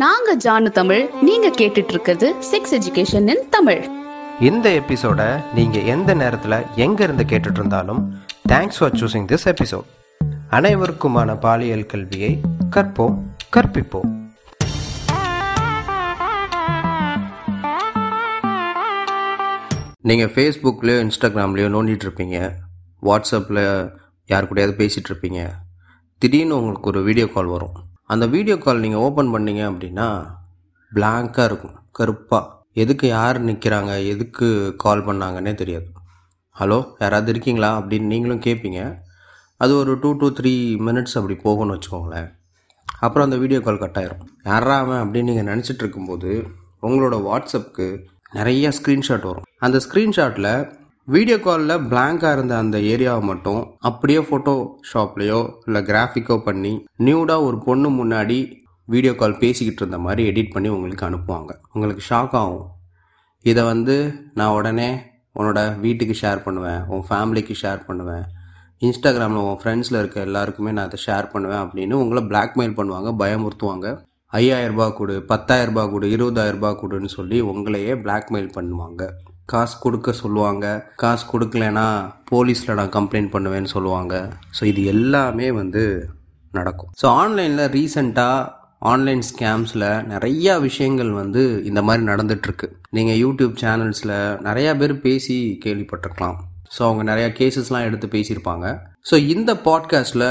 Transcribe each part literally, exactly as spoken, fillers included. நாங்க ஜானு தமிழ், நீங்க கேட்டுட்டு இருக்கிறது செக்ஸ் எஜுகேஷன் இன் தமிழ். இந்த எபிசோட நீங்க எந்த நேரத்துல எங்க இருந்து கேட்டுட்டு இருந்தாலும் thanks for choosing this episode. அனைவருக்குமான பாலியல் கல்வியை கற்போம், கற்பிப்போம். நீங்கள் ஃபேஸ்புக்லேயோ இன்ஸ்டாகிராம்லேயோ நோண்டிகிட்டு இருப்பீங்க, வாட்ஸ்அப்பில் யார் கூடயாவது பேசிகிட்டு இருப்பீங்க. திடீர்னு உங்களுக்கு ஒரு வீடியோ கால் வரும். அந்த வீடியோ கால் நீங்கள் ஓப்பன் பண்ணிங்க அப்படின்னா பிளாங்காக இருக்கும், கருப்பாக. எதுக்கு யார் நிற்கிறாங்க, எதுக்கு கால் பண்ணாங்கன்னே தெரியாது. ஹலோ யாராவது இருக்கீங்களா அப்படின்னு நீங்களும் கேட்பீங்க. அது ஒரு டூ டூ த்ரீ மினிட்ஸ் அப்படி போகும்னு வச்சுக்கோங்களேன். அப்புறம் அந்த வீடியோ கால் கட் ஆகிரும். யாராவன் அப்படின்னு நீங்கள் நினச்சிட்டு இருக்கும்போது உங்களோட வாட்ஸ்அப்புக்கு நிறையா ஸ்க்ரீன்ஷாட் வரும். அந்த ஸ்க்ரீன்ஷாட்டில் வீடியோ காலில் பிளாங்காக இருந்த அந்த ஏரியாவை மட்டும் அப்படியே ஃபோட்டோஷாப்லேயோ இல்லை கிராஃபிக்கோ பண்ணி நியூடாக ஒரு பொண்ணு முன்னாடி வீடியோ கால் பேசிக்கிட்டு இருந்த மாதிரி எடிட் பண்ணி உங்களுக்கு அனுப்புவாங்க. உங்களுக்கு ஷாக் ஆகும். இதை வந்து நான் உடனே உன்னோட வீட்டுக்கு ஷேர் பண்ணுவேன், உன் ஃபேமிலிக்கு ஷேர் பண்ணுவேன், இன்ஸ்டாகிராமில் உன் ஃப்ரெண்ட்ஸில் இருக்க எல்லாருக்குமே நான் அதை ஷேர் பண்ணுவேன் அப்படின்னு உங்களை பிளாக்மெயில் பண்ணுவாங்க, பயமுறுத்துவாங்க. ஐயாயிரரூபா கொடு, பத்தாயிரரூபா கொடு, இருபதாயிரரூபா கொடுன்னு சொல்லி உங்களையே பிளாக்மெயில் பண்ணுவாங்க. காசு கொடுக்க சொல்லுவாங்க. காசு கொடுக்கலன்னா போலீஸில் நான் கம்ப்ளைண்ட் பண்ணுவேன்னு சொல்லுவாங்க. ஸோ இது எல்லாமே வந்து நடக்கும். ஸோ ஆன்லைனில் ரீசெண்டாக ஆன்லைன் ஸ்கேம்ஸில் நிறையா விஷயங்கள் வந்து இந்த மாதிரி நடந்துகிட்ருக்கு. நீங்கள் யூடியூப் சேனல்ஸில் நிறையா பேர் பேசி கேள்விப்பட்டிருக்கலாம். ஸோ அவங்க நிறையா கேசஸ்லாம் எடுத்து பேசியிருப்பாங்க. ஸோ இந்த பாட்காஸ்ட்டில்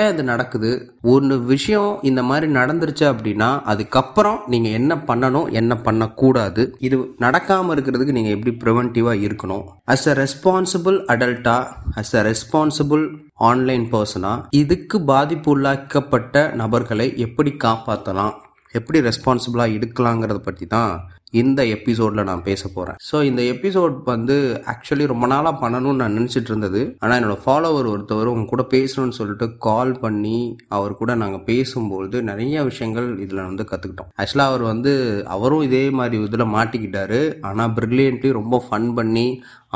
ஏன் இது நடக்குது, ஒரு விஷயம் இந்த மாதிரி நடந்துருச்சு அப்படின்னா அதுக்கப்புறம் நீங்கள் என்ன பண்ணணும், என்ன பண்ணக்கூடாது, இது நடக்காமல் இருக்கிறதுக்கு நீங்கள் எப்படி ப்ரிவென்டிவாக இருக்கணும், அஸ் அ ரெஸ்பான்சிபிள் அடல்ட்டா, அஸ் அ ரெஸ்பான்சிபிள் ஆன்லைன் பர்சனாக, இதுக்கு பாதிப்பு உள்ளாக்கப்பட்ட நபர்களை எப்படி காப்பாற்றலாம், எப்படி ரெஸ்பான்சிபிளாக இருக்கலாங்கிறத பற்றி தான் இந்த எபிசோடில் நான் பேச போகிறேன். ஸோ இந்த எபிசோட் வந்து ஆக்சுவலி ரொம்ப நாளாக பண்ணணும்னு நான் நினச்சிட்டு இருந்தது. ஆனால் என்னோடய ஃபாலோவர் ஒருத்தவர் உங்க கூட பேசணும்னு சொல்லிட்டு கால் பண்ணி அவர் கூட நாங்கள் பேசும்பொழுது நிறைய விஷயங்கள் இதில் வந்து கற்றுக்கிட்டோம். ஆக்சுவலாக அவர் வந்து அவரும் இதே மாதிரி இதில் மாட்டிக்கிட்டாரு. ஆனால் பிரில்லியன்ட்லி ரொம்ப ஃபன் பண்ணி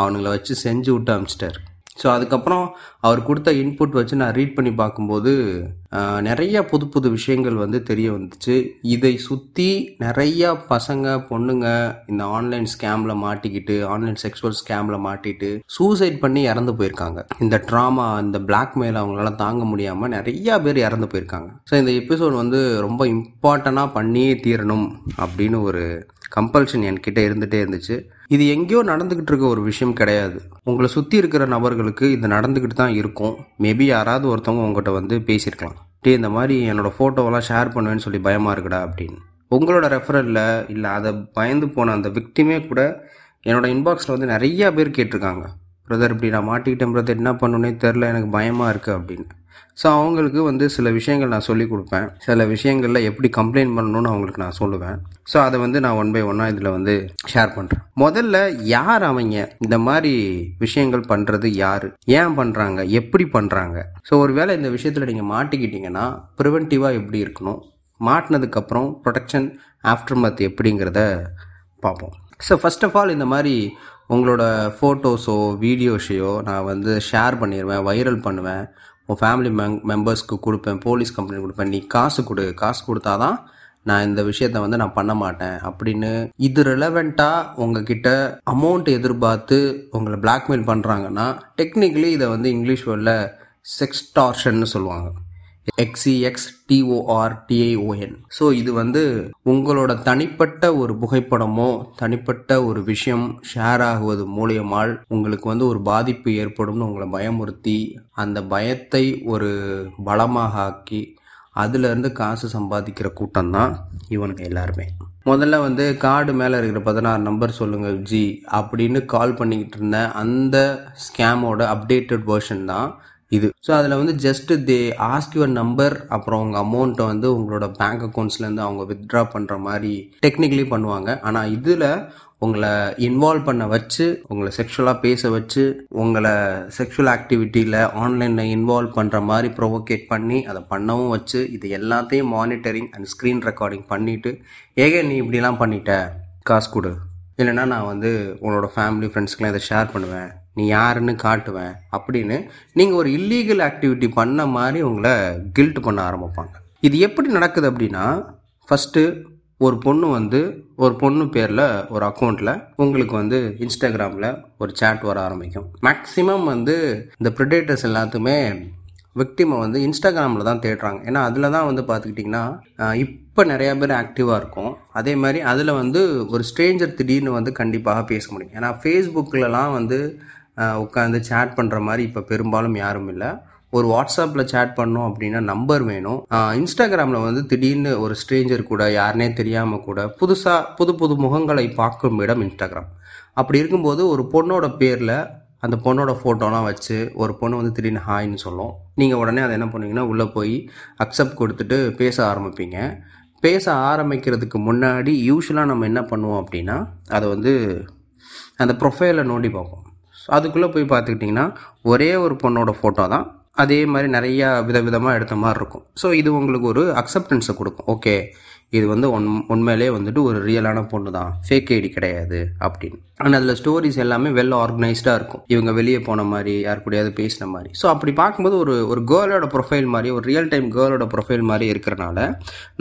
அவனுங்களை வச்சு செஞ்சு விட்டு அனுப்பிச்சிட்டார். ஸோ அதுக்கப்புறம் அவர் கொடுத்த இன்புட் வச்சு நான் ரீட் பண்ணி பார்க்கும்போது நிறையா புது புது விஷயங்கள் வந்து தெரிய வந்துச்சு. இதை சுற்றி நிறையா பசங்க பொண்ணுங்க இந்த ஆன்லைன் ஸ்கேமில் மாட்டிக்கிட்டு, ஆன்லைன் செக்ஷுவல் ஸ்கேமில் மாட்டிட்டு சூசைட் பண்ணி இறந்து போயிருக்காங்க. இந்த ட்ராமா, இந்த பிளாக்மெயில் அவங்களால தாங்க முடியாமல் நிறையா பேர் இறந்து போயிருக்காங்க. ஸோ இந்த எபிசோட் வந்து ரொம்ப இம்பார்ட்டண்ட்டாக பண்ணியே தீரணும் அப்படின்னு ஒரு கம்பல்ஷன் என்கிட்ட இருந்துகிட்டே இருந்துச்சு. இது எங்கேயோ நடந்துக்கிட்டு இருக்க ஒரு விஷயம் கிடையாது. உங்களை சுற்றி இருக்கிற நபர்களுக்கு இது நடந்துக்கிட்டு தான் இருக்கும். மேபி யாராவது ஒருத்தவங்க உங்கள்கிட்ட வந்து பேசியிருக்கலாம், டே இந்த மாதிரி என்னோடய ஃபோட்டோவெல்லாம் ஷேர் பண்ணுவேன்னு சொல்லி பயமாக இருக்குடா அப்படின்னு. உங்களோட ரெஃபரலில் இல்லை அதை பயந்து போன அந்த விக்டிமே கூட என்னோடய இன்பாக்ஸில் வந்து நிறையா பேர் கேட்டிருக்காங்க, பிரதர் இப்படி நான் மாட்டிக்கிட்டேன், பிரதர் என்ன பண்ணுன்னே தெரில, எனக்கு பயமாக இருக்குது அப்படின்னு. ஸோ அவங்களுக்கு வந்து சில விஷயங்கள் நான் சொல்லிக் கொடுப்பேன், சில விஷயங்களில் எப்படி கம்ப்ளைண்ட் பண்ணணும்னு அவங்களுக்கு நான் சொல்லுவேன். ஸோ அதை வந்து நான் ஒன் பை ஒன்னாக இதில் வந்து ஷேர் பண்ணுறேன். முதல்ல யார் அவங்க இந்த மாதிரி விஷயங்கள் பண்ணுறது, யார் ஏன் பண்ணுறாங்க, எப்படி பண்ணுறாங்க. ஸோ ஒரு வேளை இந்த விஷயத்தில் நீங்கள் மாட்டிக்கிட்டிங்கன்னா ப்ரிவென்டிவாக எப்படி இருக்கணும், மாட்டினதுக்கப்புறம் ப்ரொடெக்ஷன் ஆஃப்டர் மத் எப்படிங்கிறத பார்ப்போம். ஸோ ஃபர்ஸ்ட் ஆஃப் ஆல் இந்த மாதிரி உங்களோட ஃபோட்டோஸோ வீடியோஸையோ நான் வந்து ஷேர் பண்ணிடுவேன், வைரல் பண்ணுவேன், உன் ஃபேமிலி மெம் மெம்பர்ஸ்க்கு கொடுப்பேன், போலீஸ் கம்ப்ளைண்ட் கொடுப்பேன், நீ காசு கொடு, காசு கொடுத்தா தான் நான் இந்த விஷயத்த வந்து நான் பண்ண மாட்டேன் அப்படின்னு. இது ரிலவெண்ட்டாக உங்ககிட்ட அமௌண்ட் எதிர்பார்த்து உங்களை பிளாக்மெயில் பண்ணுறாங்கன்னா டெக்னிக்கலி இதை வந்து இங்கிலீஷ் வேர்டில் செக்ஸ்டார்ஷன்னு சொல்லுவாங்க, X E X T O R T I O N. So இது வந்து உங்களோட தனிப்பட்ட ஒரு புகைப்படமோ தனிப்பட்ட ஒரு விஷயம் ஷேர் ஆகுவது மூலியமால் உங்களுக்கு வந்து ஒரு பாதிப்பு ஏற்படும்னு உங்களை பயமுறுத்தி அந்த பயத்தை ஒரு பலமாக ஆக்கி அதுலேருந்து காசு சம்பாதிக்கிற கூட்டம் தான் இவனுக்கு எல்லாருமே. முதல்ல வந்து கார்டு மேலே இருக்கிற பதினாறு நம்பர் சொல்லுங்கள் ஜி அப்படின்னு கால் பண்ணிக்கிட்டு இருந்த அந்த ஸ்கேமோட அப்டேட்டட் வெர்ஷன் தான் இது. ஸோ அதில் வந்து just they ask your number, அப்புறம் உங்கள் அமௌண்ட்டை வந்து உங்களோட பேங்க் அக்கௌண்ட்ஸ்லேருந்து அவங்க வித்ட்ரா பண்ணுற மாதிரி டெக்னிக்கலி பண்ணுவாங்க. ஆனால் இதில் உங்களை இன்வால்வ் பண்ண வச்சு, உங்களை செக்ஷுவலாக பேச வச்சு, உங்களை செக்ஷுவல் ஆக்டிவிட்டியில் ஆன்லைனில் இன்வால்வ் பண்ணுற மாதிரி ப்ரொவோகேட் பண்ணி அதை பண்ணவும் வச்சு இது எல்லாத்தையும் மானிட்டரிங் அண்ட் ஸ்க்ரீன் ரெக்கார்டிங் பண்ணிவிட்டு ஏகே நீ இப்படிலாம் பண்ணிட்ட, காசு கொடு, இல்லைனா நான் வந்து உங்களோட ஃபேமிலி ஃப்ரெண்ட்ஸ்க்குலாம் இதை ஷேர் பண்ணுவேன், நீ யாருன்னு காட்டுவேன் அப்படின்னு நீங்கள் ஒரு இல்லீகல் ஆக்டிவிட்டி பண்ண மாதிரி உங்களை கில்ட் பண்ண ஆரம்பிப்பாங்க. இது எப்படி நடக்குது அப்படின்னா ஃபஸ்ட்டு ஒரு பொண்ணு வந்து ஒரு பொண்ணு பேரில் ஒரு அக்கௌண்ட்டில் உங்களுக்கு வந்து இன்ஸ்டாகிராமில் ஒரு சேட் வர ஆரம்பிக்கும். மேக்ஸிமம் வந்து இந்த ப்ரெடேட்டர்ஸ் எல்லாத்துமே விக்டிமை வந்து இன்ஸ்டாகிராமில் தான் தேடுறாங்க. ஏன்னா அதில் தான் வந்து பார்த்துக்கிட்டிங்கன்னா இப்போ நிறையா பேர் ஆக்டிவாக இருக்கும். அதே மாதிரி அதில் வந்து ஒரு ஸ்ட்ரேஞ்சர் திடீர்னு வந்து கண்டிப்பாக பேச முடியும். ஏன்னா ஃபேஸ்புக்கில்லாம் வந்து உட்காந்து சேட் பண்ணுற மாதிரி இப்போ பெரும்பாலும் யாரும் இல்லை. ஒரு வாட்ஸ்அப்பில் சேட் பண்ணோம் அப்படின்னா நம்பர் வேணும். இன்ஸ்டாகிராமில் வந்து திடீர்னு ஒரு ஸ்ட்ரேஞ்சர் கூட யாருனே தெரியாமல் கூட புதுசாக புது புது முகங்களை பார்க்கும் இடம் இன்ஸ்டாகிராம். அப்படி இருக்கும்போது ஒரு பொண்ணோட பேரில் அந்த பொண்ணோட ஃபோட்டோலாம் வச்சு ஒரு பொண்ணு வந்து திடீர்னு ஹாய்ன்னு சொல்லும். நீங்கள் உடனே அதை என்ன பண்ணுவீங்கன்னா உள்ளே போய் அக்செப்ட் கொடுத்துட்டு பேச ஆரம்பிப்பீங்க. பேச ஆரம்பிக்கிறதுக்கு முன்னாடி யூஸ்வலாக நம்ம என்ன பண்ணுவோம் அப்படின்னா அதை வந்து அந்த ப்ரொஃபைலை நோண்டி பார்ப்போம். அதுக்குள்ளே போய் பார்த்துக்கிட்டிங்கன்னா ஒரே ஒரு பொண்ணோட ஃபோட்டோ தான், அதே மாதிரி நிறையா விதவிதமாக எடுத்த மாதிரி இருக்கும். ஸோ இது உங்களுக்கு ஒரு அக்செப்டன்ஸை கொடுக்கும். ஓகே, இது வந்து உண் உண்மையிலே வந்துட்டு ஒரு ரியலான பொண்ணு தான், ஃபேக் ஐடி கிடையாது அப்படின்னு. ஆனால் அதில் ஸ்டோரிஸ் எல்லாமே வெல் ஆர்கனைஸ்டாக இருக்கும். இவங்க வெளியே போன மாதிரி, யார் கூடயாவது பேசின மாதிரி. ஸோ அப்படி பார்க்கும்போது ஒரு ஒரு கேர்ளோட ப்ரொஃபைல் மாதிரி, ஒரு ரியல் டைம் கேர்ளோட ப்ரொஃபைல் மாதிரி இருக்கிறனால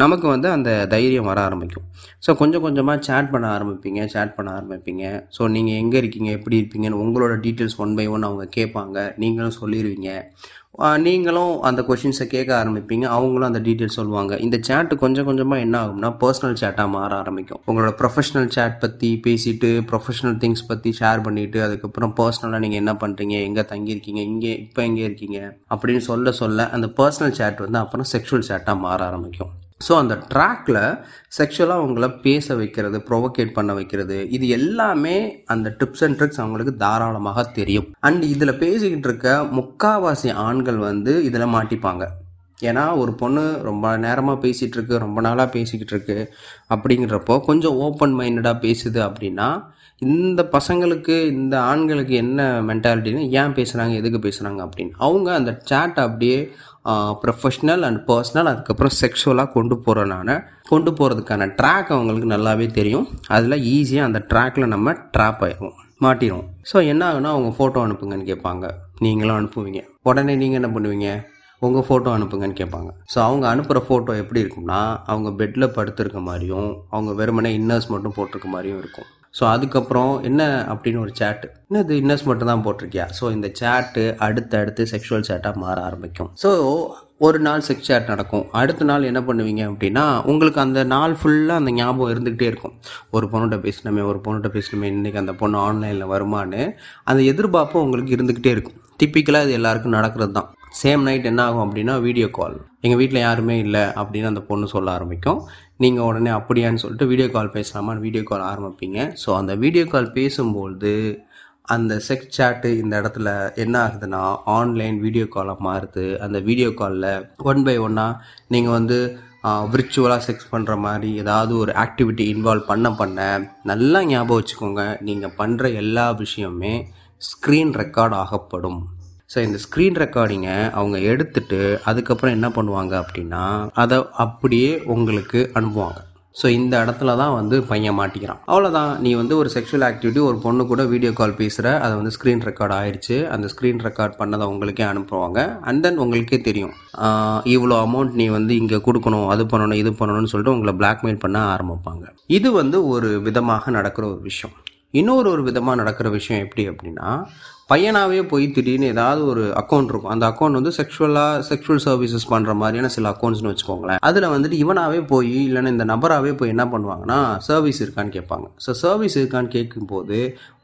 நமக்கு வந்து அந்த தைரியம் வர ஆரம்பிக்கும். ஸோ கொஞ்சம் கொஞ்சமாக சேட் பண்ண ஆரம்பிப்பீங்க சேட் பண்ண ஆரம்பிப்பீங்க ஸோ நீங்கள் எங்கே இருக்கீங்க, எப்படி இருப்பீங்கன்னு உங்களோட டீட்டெயில்ஸ் ஒன் பை ஒன் அவங்க கேட்பாங்க. நீங்களும் சொல்லிடுவீங்க. நீங்களும் அந்த கொஷின்ஸை கேட்க ஆரம்பிப்பீங்க, அவங்களும் அந்த டீட்டெயில்ஸ் சொல்லுவாங்க. இந்த சேட்டு கொஞ்சம் கொஞ்சமாக என்ன ஆகும்னா பர்சனல் சேட்டாக மாற ஆரம்பிக்கும். உங்களோட ப்ரொஃபஷனல் சேட் பற்றி பேசிவிட்டு, ப்ரொஃபஷனல் திங்ஸ் பற்றி ஷேர் பண்ணிவிட்டு, அதுக்கப்புறம் பர்சனலாக நீங்கள் என்ன பண்ணுறீங்க, எங்கே தங்கியிருக்கீங்க, இங்கே இப்போ எங்கே இருக்கீங்க அப்படின்னு சொல்ல சொல்ல அந்த பர்சனல் சேட் வந்து அப்புறம் செக்ஷுவல் சேட்டாக மாற ஆரம்பிக்கும். ஸோ அந்த ட்ராக்கில் செக்ஷுவலாக அவங்கள பேச வைக்கிறது, ப்ரொவோகேட் பண்ண வைக்கிறது, இது எல்லாமே அந்த டிப்ஸ் அண்ட் ட்ரிக்ஸ் அவங்களுக்கு தாராளமாக தெரியும். அண்ட் இதில் பேசிக்கிட்டு இருக்க முக்காவாசி ஆண்கள் வந்து இதில் மாட்டிப்பாங்க. ஏன்னா ஒரு பொண்ணு ரொம்ப நேரமாக பேசிகிட்டு இருக்கு, ரொம்ப நாளாக பேசிக்கிட்டு இருக்கு அப்படிங்கிறப்போ கொஞ்சம் ஓப்பன் மைண்டடாக பேசுது அப்படின்னா இந்த பசங்களுக்கு, இந்த ஆண்களுக்கு என்ன மென்டாலிட்டின்னு, ஏன் பேசுகிறாங்க, எதுக்கு பேசுகிறாங்க அப்படின்னு அவங்க அந்த சேட் அப்படியே ப்ரொஃபஷ்னல் அண்ட் பர்சனல், அதுக்கப்புறம் செக்ஷுவலாக கொண்டு போகிறனால கொண்டு போகிறதுக்கான ட்ராக் அவங்களுக்கு நல்லாவே தெரியும். அதில் ஈஸியாக அந்த ட்ராக்கில் நம்ம ட்ராப் ஆகிடுவோம், மாட்டிடுவோம். ஸோ என்ன ஆகுனா அவங்க ஃபோட்டோ அனுப்புங்கன்னு கேட்பாங்க, நீங்களும் அனுப்புவீங்க. உடனே நீங்கள் என்ன பண்ணுவீங்க, உங்கள் ஃபோட்டோ அனுப்புங்கன்னு கேட்பாங்க. ஸோ அவங்க அனுப்புகிற ஃபோட்டோ எப்படி இருக்கும்னா அவங்க பெட்டில் படுத்துருக்க மாதிரியும், அவங்க வெறுமனே இன்னர்ஸ் மட்டும் போட்டிருக்க மாதிரியும் இருக்கும். ஸோ அதுக்கப்புறம் என்ன அப்படின்னு ஒரு சேட்டு, இன்னும் இது இன்னர்ஸ் மட்டும் தான் போட்டிருக்கியா. ஸோ இந்த சேட்டு அடுத்தடுத்து செக்ஷுவல் சேட்டாக மாற ஆரம்பிக்கும். ஸோ ஒரு நாள் செக்ஸ் சேட் நடக்கும், அடுத்த நாள் என்ன பண்ணுவீங்க அப்படின்னா உங்களுக்கு அந்த நாள் ஃபுல்லாக அந்த ஞாபகம் இருந்துக்கிட்டே இருக்கும். ஒரு பொண்ணுகிட்ட பேசணுமே ஒரு பொண்ணுகிட்ட பேசணுமே இன்றைக்கி அந்த பொண்ணு ஆன்லைனில் வருமானு அந்த எதிர்பார்ப்பு உங்களுக்கு இருந்துக்கிட்டே இருக்கும். டிப்பிக்கலாக இது எல்லாருக்கும் நடக்கிறது தான். சேம் நைட் என்ன ஆகும் அப்படின்னா வீடியோ கால், எங்கள் வீட்டில் யாருமே இல்லை அப்படின்னு அந்த பொண்ணு சொல்ல ஆரம்பிக்கும். நீங்கள் உடனே அப்படியான்னு சொல்லிட்டு வீடியோ கால் பேசலாமான்னு வீடியோ கால் ஆரம்பிப்பீங்க. ஸோ அந்த வீடியோ கால் பேசும்போது அந்த செக்ஸ் சேட்டு இந்த இடத்துல என்ன ஆகுதுன்னா ஆன்லைன் வீடியோ காலாக மாறுது. அந்த வீடியோ காலில் ஒன் பை ஒன்னாக நீங்கள் வந்து விர்ச்சுவலாக செக்ஸ் பண்ணுற மாதிரி ஏதாவது ஒரு ஆக்டிவிட்டி இன்வால்வ் பண்ண பண்ண நல்லா ஞாபகம் வச்சுக்கோங்க, நீங்கள் பண்ணுற எல்லா விஷயமுமே ஸ்க்ரீன் ரெக்கார்ட் ஆகப்படும். ஸோ இந்த ஸ்க்ரீன் ரெக்கார்டிங்கை அவங்க எடுத்துட்டு அதுக்கப்புறம் என்ன பண்ணுவாங்க அப்படின்னா அதை அப்படியே உங்களுக்கு அனுப்புவாங்க. ஸோ இந்த இடத்துல தான் வந்து பையன் மாட்டிக்கிறான். அவ்வளோதான், நீ வந்து ஒரு செக்ஷுவல் ஆக்டிவிட்டி ஒரு பொண்ணு கூட வீடியோ கால் பேசுகிற, அதை வந்து ஸ்க்ரீன் ரெக்கார்ட் ஆயிடுச்சு. அந்த ஸ்க்ரீன் ரெக்கார்ட் பண்ணதை உங்களுக்கே அனுப்புவாங்க. அண்ட் தென் உங்களுக்கே தெரியும் இவ்வளோ அமௌண்ட் நீ வந்து இங்கே கொடுக்கணும், அது பண்ணணும், இது பண்ணணும்னு சொல்லிட்டு உங்களை பிளாக்மெயில் பண்ண ஆரம்பிப்பாங்க. இது வந்து ஒரு விதமாக நடக்கிற ஒரு விஷயம். இன்னொரு ஒரு விதமாக நடக்கிற விஷயம் எப்படி அப்படின்னா பையனாகவே போய் திடீர்னு ஏதாவது ஒரு அக்கௌண்ட் இருக்கும், அந்த அக்கௌண்ட் வந்து செக்ஷுவலாக செக்ஷுவல் சர்வீசஸ் பண்ணுற மாதிரியான சில அக்கௌண்ட்ஸ்னு வச்சுக்கோங்களேன். அதில் வந்துட்டு இவனாகவே போய் இல்லைன்னா இந்த நபராகவே போய் என்ன பண்ணுவாங்கன்னா சர்வீஸ் இருக்கான்னு கேட்பாங்க. ஸோ சர்வீஸ் இருக்கான்னு கேட்கும்போது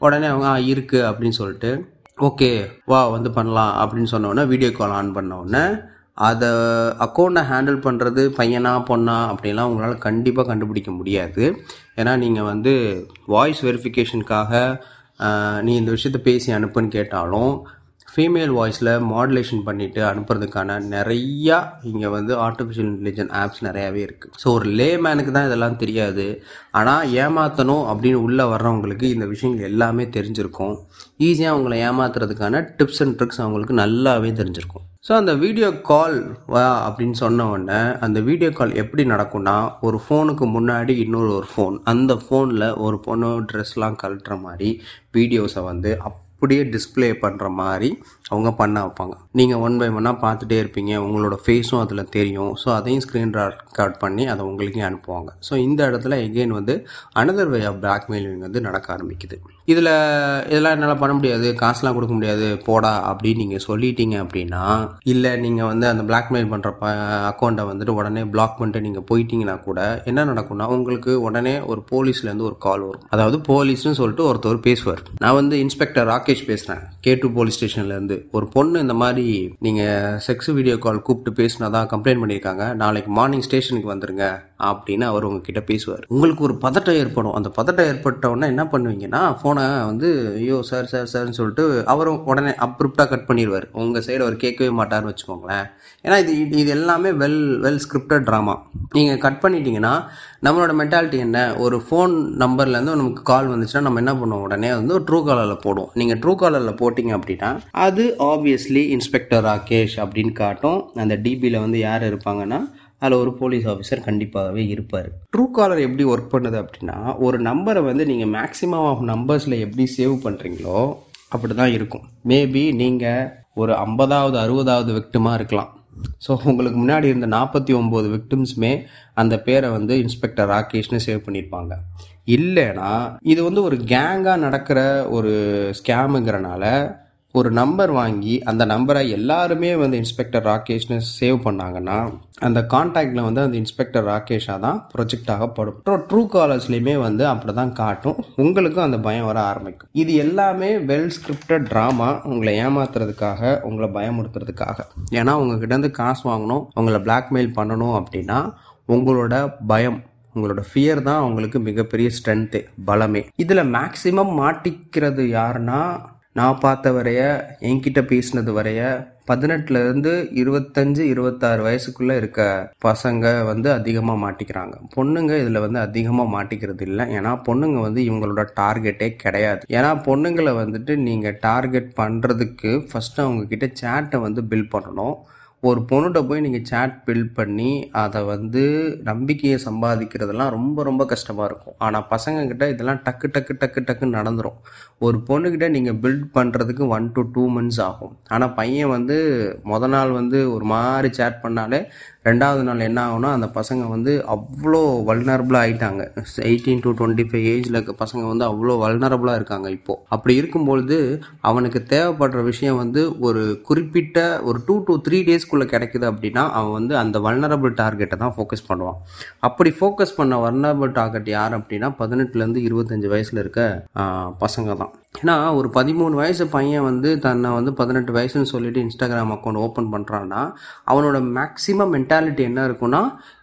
உடனே அவங்க இருக்குது அப்படின்னு சொல்லிட்டு ஓகே வா வந்து பண்ணலாம் அப்படின்னு சொன்னோடனே வீடியோ கால் ஆன் பண்ணோடனே அதை அக்கௌண்ட்டை ஹேண்டில் பண்ணுறது பையனா பொண்ணா அப்படிலாம் உங்களால் கண்டிப்பாக கண்டுபிடிக்க முடியாது. ஏன்னா நீங்கள் வந்து வாய்ஸ் வெரிஃபிகேஷனுக்காக நீ இந்த விஷயத்த பேசி அனுப்புன்னு கேட்டாலும் ஃபீமேல் வாய்ஸில் மாடுலேஷன் பண்ணிவிட்டு அனுப்புறதுக்கான நிறையா இங்கே வந்து ஆர்டிஃபிஷியல் இன்டெலிஜென்ஸ் ஆப்ஸ் நிறையாவே இருக்குது. ஸோ ஒரு லே மேனுக்கு தான் இதெல்லாம் தெரியாது. ஆனால் ஏமாற்றணும் அப்படின்னு உள்ளே வர்றவங்களுக்கு இந்த விஷயங்கள் எல்லாமே தெரிஞ்சிருக்கும். ஈஸியாக அவங்கள ஏமாத்துறதுக்கான டிப்ஸ் அண்ட் ட்ரிக்ஸ் அவங்களுக்கு நல்லாவே தெரிஞ்சிருக்கும். ஸோ அந்த வீடியோ கால் வா அப்படின்னு சொன்ன உடனே அந்த வீடியோ கால் எப்படி நடக்கும்னா ஒரு ஃபோனுக்கு முன்னாடி இன்னொரு ஒரு ஃபோன், அந்த ஃபோனில் ஒரு பொண்ணு ட்ரெஸ்லாம் கழட்டுற மாதிரி வீடியோஸை வந்து அப் அப்படியே டிஸ்பிளே பண்ணுற மாதிரி அவங்க பண்ண வைப்பாங்க. நீங்கள் ஒன் பை ஒன்னாக பார்த்துட்டே இருப்பீங்க, உங்களோட ஃபேஸும் அதில் தெரியும். ஸோ அதையும் ஸ்க்ரீன் ரெக்கார்ட் பண்ணி அதை உங்களுக்கே அனுப்புவாங்க. ஸோ இந்த இடத்துல எகெயின் வந்து அனதர் வே ஆஃப் பிளாக்மெயிலிங் வந்து நடக்க ஆரம்பிக்குது. இதில் இதெல்லாம் என்னால் பண்ண முடியாது, காசுலாம் கொடுக்க முடியாது, போடா அப்படின்னு நீங்கள் சொல்லிட்டீங்க அப்படின்னா, இல்லை நீங்கள் வந்து அந்த பிளாக்மெயில் பண்ணுற அக்கௌண்ட்டை வந்துட்டு உடனே பிளாக் பண்ணிட்டு நீங்கள் போயிட்டீங்கன்னா கூட என்ன நடக்கும்னா, உங்களுக்கு உடனே ஒரு போலீஸ்லேருந்து ஒரு கால் வரும். அதாவது போலீஸ்னு சொல்லிட்டு ஒருத்தர் பேசுவார். நான் வந்து இன்ஸ்பெக்டர் ராகேஷ் பேசுகிறேன், கேட்டு போலீஸ் ஸ்டேஷன்லேருந்து. ஒரு பொண்ணு இந்த மாதிரி நீங்கள் செக்ஸ் வீடியோ கால் கூப்பிட்டு பேசினா தான் கம்ப்ளைண்ட் பண்ணியிருக்காங்க, நாளைக்கு மார்னிங் ஸ்டேஷனுக்கு வந்துடுங்க அப்படின்னு அவர் உங்ககிட்ட பேசுவார். உங்களுக்கு ஒரு பதட்டம் ஏற்படும். அந்த பதட்டம் ஏற்பட்டவுடனே என்ன பண்ணுவீங்கன்னா, ஃபோனை வந்து ஐயோ சார் சார் சார்ன்னு சொல்லிட்டு அவரும் உடனே அப்ரூப்டாக கட் பண்ணிடுவார். உங்கள் சைடு அவர் கேட்கவே மாட்டார்னு வச்சுக்கோங்களேன். ஏன்னா இது இது எல்லாமே வெல் வெல் ஸ்கிரிப்டட் ட்ராமா. நீங்கள் கட் பண்ணிட்டீங்கன்னா நம்மளோட மென்டாலிட்டி என்ன, ஒரு ஃபோன் நம்பர்லேருந்து நமக்கு கால் வந்துச்சுன்னா நம்ம என்ன பண்ணுவோம், உடனே வந்து ஒரு ட்ரூ காலரில் போடுவோம். நீங்கள் ட்ரூ காலரில் போட்டிங்க அப்படின்னா அது ஆப்வியஸ்லி இன்ஸ்பெக்டர் ராகேஷ் அப்படின்னு காட்டும். அந்த டிபியில் வந்து யார் இருப்பாங்கன்னா அதில் ஒரு போலீஸ் ஆஃபீஸர் கண்டிப்பாகவே இருப்பார். ட்ரூ காலர் எப்படி ஒர்க் பண்ணுது அப்படின்னா, ஒரு நம்பரை வந்து நீங்கள் மேக்ஸிமம் ஆஃப் நம்பர்ஸில் எப்படி சேவ் பண்ணுறீங்களோ அப்படி தான் இருக்கும். மேபி நீங்கள் ஒரு ஐம்பதாவது அறுபதாவது விக்டிமாக இருக்கலாம். ஸோ உங்களுக்கு முன்னாடி இருந்த நாற்பத்தி ஒம்பது விக்டிம்ஸுமே அந்த பேரை வந்து இன்ஸ்பெக்டர் ராகேஷ்னு சேவ் பண்ணியிருப்பாங்க. இல்லைன்னா இது வந்து ஒரு கேங்காக நடக்கிற ஒரு ஸ்கேமுங்கிறனால ஒரு நம்பர் வாங்கி அந்த நம்பரை எல்லாருமே வந்து இன்ஸ்பெக்டர் ராகேஷ்னு சேவ் பண்ணாங்கன்னா அந்த கான்டாக்டில் வந்து அந்த இன்ஸ்பெக்டர் ராகேஷாக தான் ப்ரொஜெக்ட் ஆகப்படும். அப்புறம் ட்ரூ காலர்ஸ்லேயுமே வந்து அப்படி தான் காட்டும். உங்களுக்கும் அந்த பயம் வர ஆரம்பிக்கும். இது எல்லாமே வெல் ஸ்கிரிப்டட் ட்ராமா, உங்களை ஏமாத்துறதுக்காக, உங்களை பயமுறுத்துறதுக்காக. ஏன்னா உங்ககிட்டருந்து காசு வாங்கணும், உங்களை பிளாக்மெயில் பண்ணணும் அப்படின்னா உங்களோட பயம், உங்களோட ஃபியர் தான் அவங்களுக்கு மிகப்பெரிய ஸ்ட்ரென்த்து, பலமே. இதில் மேக்ஸிமம் மாட்டிக்கிறது யாருன்னா, நான் பார்த்த வரைய, என்கிட்ட பேசினது வரைய பதினெட்டுலேருந்து இருபத்தஞ்சி இருபத்தாறு வயசுக்குள்ளே இருக்க பசங்க வந்து அதிகமாக மாட்டிக்கிறாங்க. பொண்ணுங்க இதில் வந்து அதிகமாக மாட்டிக்கிறது இல்லை. ஏன்னா பொண்ணுங்க வந்து இவங்களோட டார்கெட்டே கிடையாது. ஏன்னா பொண்ணுங்களை வந்துட்டு நீங்கள் டார்கெட் பண்ணுறதுக்கு ஃபஸ்ட்டு அவங்கக்கிட்ட சேட்டை வந்து பில்ட் பண்ணணும். ஒரு பொண்ணுகிட்ட போய் நீங்கள் சேட் பில்ட் பண்ணி அதை வந்து நம்பிக்கையை சம்பாதிக்கிறதெல்லாம் ரொம்ப ரொம்ப கஷ்டமாக இருக்கும். ஆனால் பசங்கக்கிட்ட இதெல்லாம் டக்கு டக்கு டக்கு டக்குன்னு நடந்துடும். ஒரு பொண்ணுக்கிட்ட நீங்கள் பில்ட் பண்ணுறதுக்கு ஒன் டு டூ மந்த்ஸ் ஆகும். ஆனால் பையன் வந்து முத நாள் வந்து ஒரு மாதிரி சேட் பண்ணாலே ரெண்டாவது நாள் என்ன ஆகுனா, அந்த பசங்க வந்து அவ்வளோ வல்னரபுளாக ஆகிட்டாங்க. எயிட்டீன் டு டுவெண்ட்டி ஃபைவ் ஏஜில் இருக்க பசங்க வந்து அவ்வளோ வல்னரபுளாக இருக்காங்க இப்போது. அப்படி இருக்கும்பொழுது அவனுக்கு தேவைப்படுற விஷயம் வந்து ஒரு குறிப்பிட்ட ஒரு டூ டு த்ரீ டேஸ் குள்ள கிடைக்குது அப்படின்னா அவன் வந்து அந்த வல்னரபிள் டார்கெட்டை தான் ஃபோக்கஸ் பண்ணுவான். அப்படி ஃபோக்கஸ் பண்ண வல்னரபிள் டார்கெட் யார் அப்படின்னா பதினெட்டுலேருந்து இருபத்தஞ்சி வயசில் இருக்க பசங்க தான். ஏன்னா ஒரு பதிமூணு வயசு பையன் வந்து தன்னை வந்து பதினெட்டு வயசுன்னு சொல்லிட்டு இன்ஸ்டாகிராம் அக்கௌண்ட் ஓப்பன் பண்ணுறான்னா அவனோட மேக்ஸிமம் மென்டாலிட்டி என்ன இருக்குன்னா,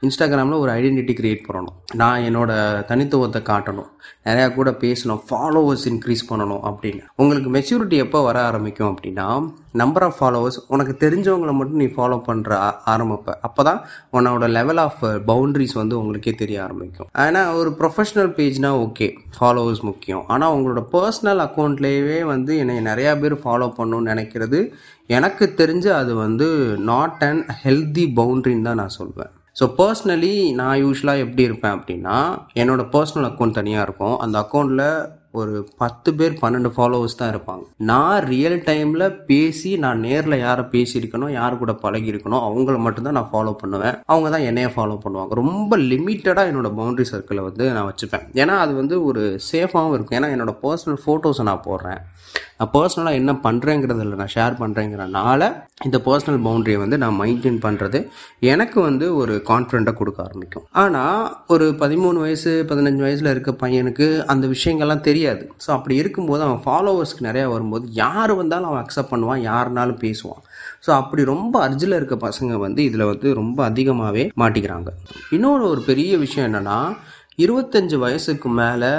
இன்ஸ்டாகிராமில் ஒரு ஐடென்டிட்டி கிரியேட் பண்ணணும், நான் என்னோட தனித்துவத்தை காட்டணும், நிறையா கூட பேசணும், ஃபாலோவர்ஸ் இன்க்ரீஸ் பண்ணணும் அப்படின்னு. உங்களுக்கு மெச்சூரிட்டி எப்போ வர ஆரம்பிக்கும் அப்படின்னா, நம்பர் ஆஃப் ஃபாலோவர்ஸ், உனக்கு தெரிஞ்சவங்களை மட்டும் நீ ஃபாலோ பண்ணுற ஆரம்பிப்ப. அப்போ தான் உன்னோட லெவல் ஆஃப் பவுண்ட்ரிஸ் வந்து உங்களுக்கே தெரிய ஆரம்பிக்கும். ஆனால் ஒரு ப்ரொஃபஷ்னல் பேஜ்னால் ஓகே, ஃபாலோவர்ஸ் முக்கியம். ஆனால் உங்களோட பர்சனல் அக்கௌண்ட்லேயே வந்து என்னை நிறையா பேர் ஃபாலோ பண்ணணும்னு நினைக்கிறது எனக்கு தெரிஞ்சு அது வந்து நாட் அண்ட் ஹெல்தி பவுண்ட்ரின்னு தான் நான் சொல்வேன். ஸோ பர்சனலி நான் யூஸ்வலாக எப்படி இருப்பேன் அப்படின்னா, என்னோடய பர்சனல் அக்கௌண்ட் தனியாக இருக்கும். அந்த அக்கௌண்ட்டில் ஒரு பத்து பேர் பன்னெண்டு ஃபாலோவர்ஸ் தான் இருப்பாங்க. நான் ரியல் டைமில் பேசி நான் நேரில் யாரை பேசியிருக்கணும், யார் கூட பழகியிருக்கணும், அவங்கள மட்டும்தான் நான் ஃபாலோ பண்ணுவேன். அவங்க தான் என்னையை ஃபாலோ பண்ணுவாங்க. ரொம்ப லிமிட்டடாக என்னோடய பவுண்ட்ரி சர்க்கிளை வந்து நான் வச்சுப்பேன். ஏன்னா அது வந்து ஒரு சேஃபாகவும் இருக்கும். ஏன்னா என்னோடய பர்சனல் ஃபோட்டோஸை நான் போடுறேன், நான் பர்சனலாக என்ன பண்ணுறேங்கிறதில்ல, நான் ஷேர் பண்ணுறேங்கிறனால இந்த பர்சனல் பவுண்ட்ரியை வந்து நான் மெயின்டைன் பண்ணுறது எனக்கு வந்து ஒரு கான்ஃபிடென்ட்டாக கொடுக்க ஆரம்பிக்கும். ஆனால் ஒரு பதிமூணு வயசு பதினஞ்சு வயசில் இருக்க பையனுக்கு அந்த விஷயங்கள்லாம் தெரியாது. ஸோ அப்படி இருக்கும்போது அவன் ஃபாலோவர்ஸ்க்கு நிறையா வரும்போது யார் வந்தாலும் அவன் அக்செப்ட் பண்ணுவான், யாருனாலும் பேசுவான். ஸோ அப்படி ரொம்ப அர்ஜில் இருக்க பசங்க வந்து இதில் வந்து ரொம்ப அதிகமாகவே மாட்டிக்கிறாங்க. இன்னொரு ஒரு பெரிய விஷயம் என்னென்னா, இருபத்தஞ்சி வயசுக்கு மேலே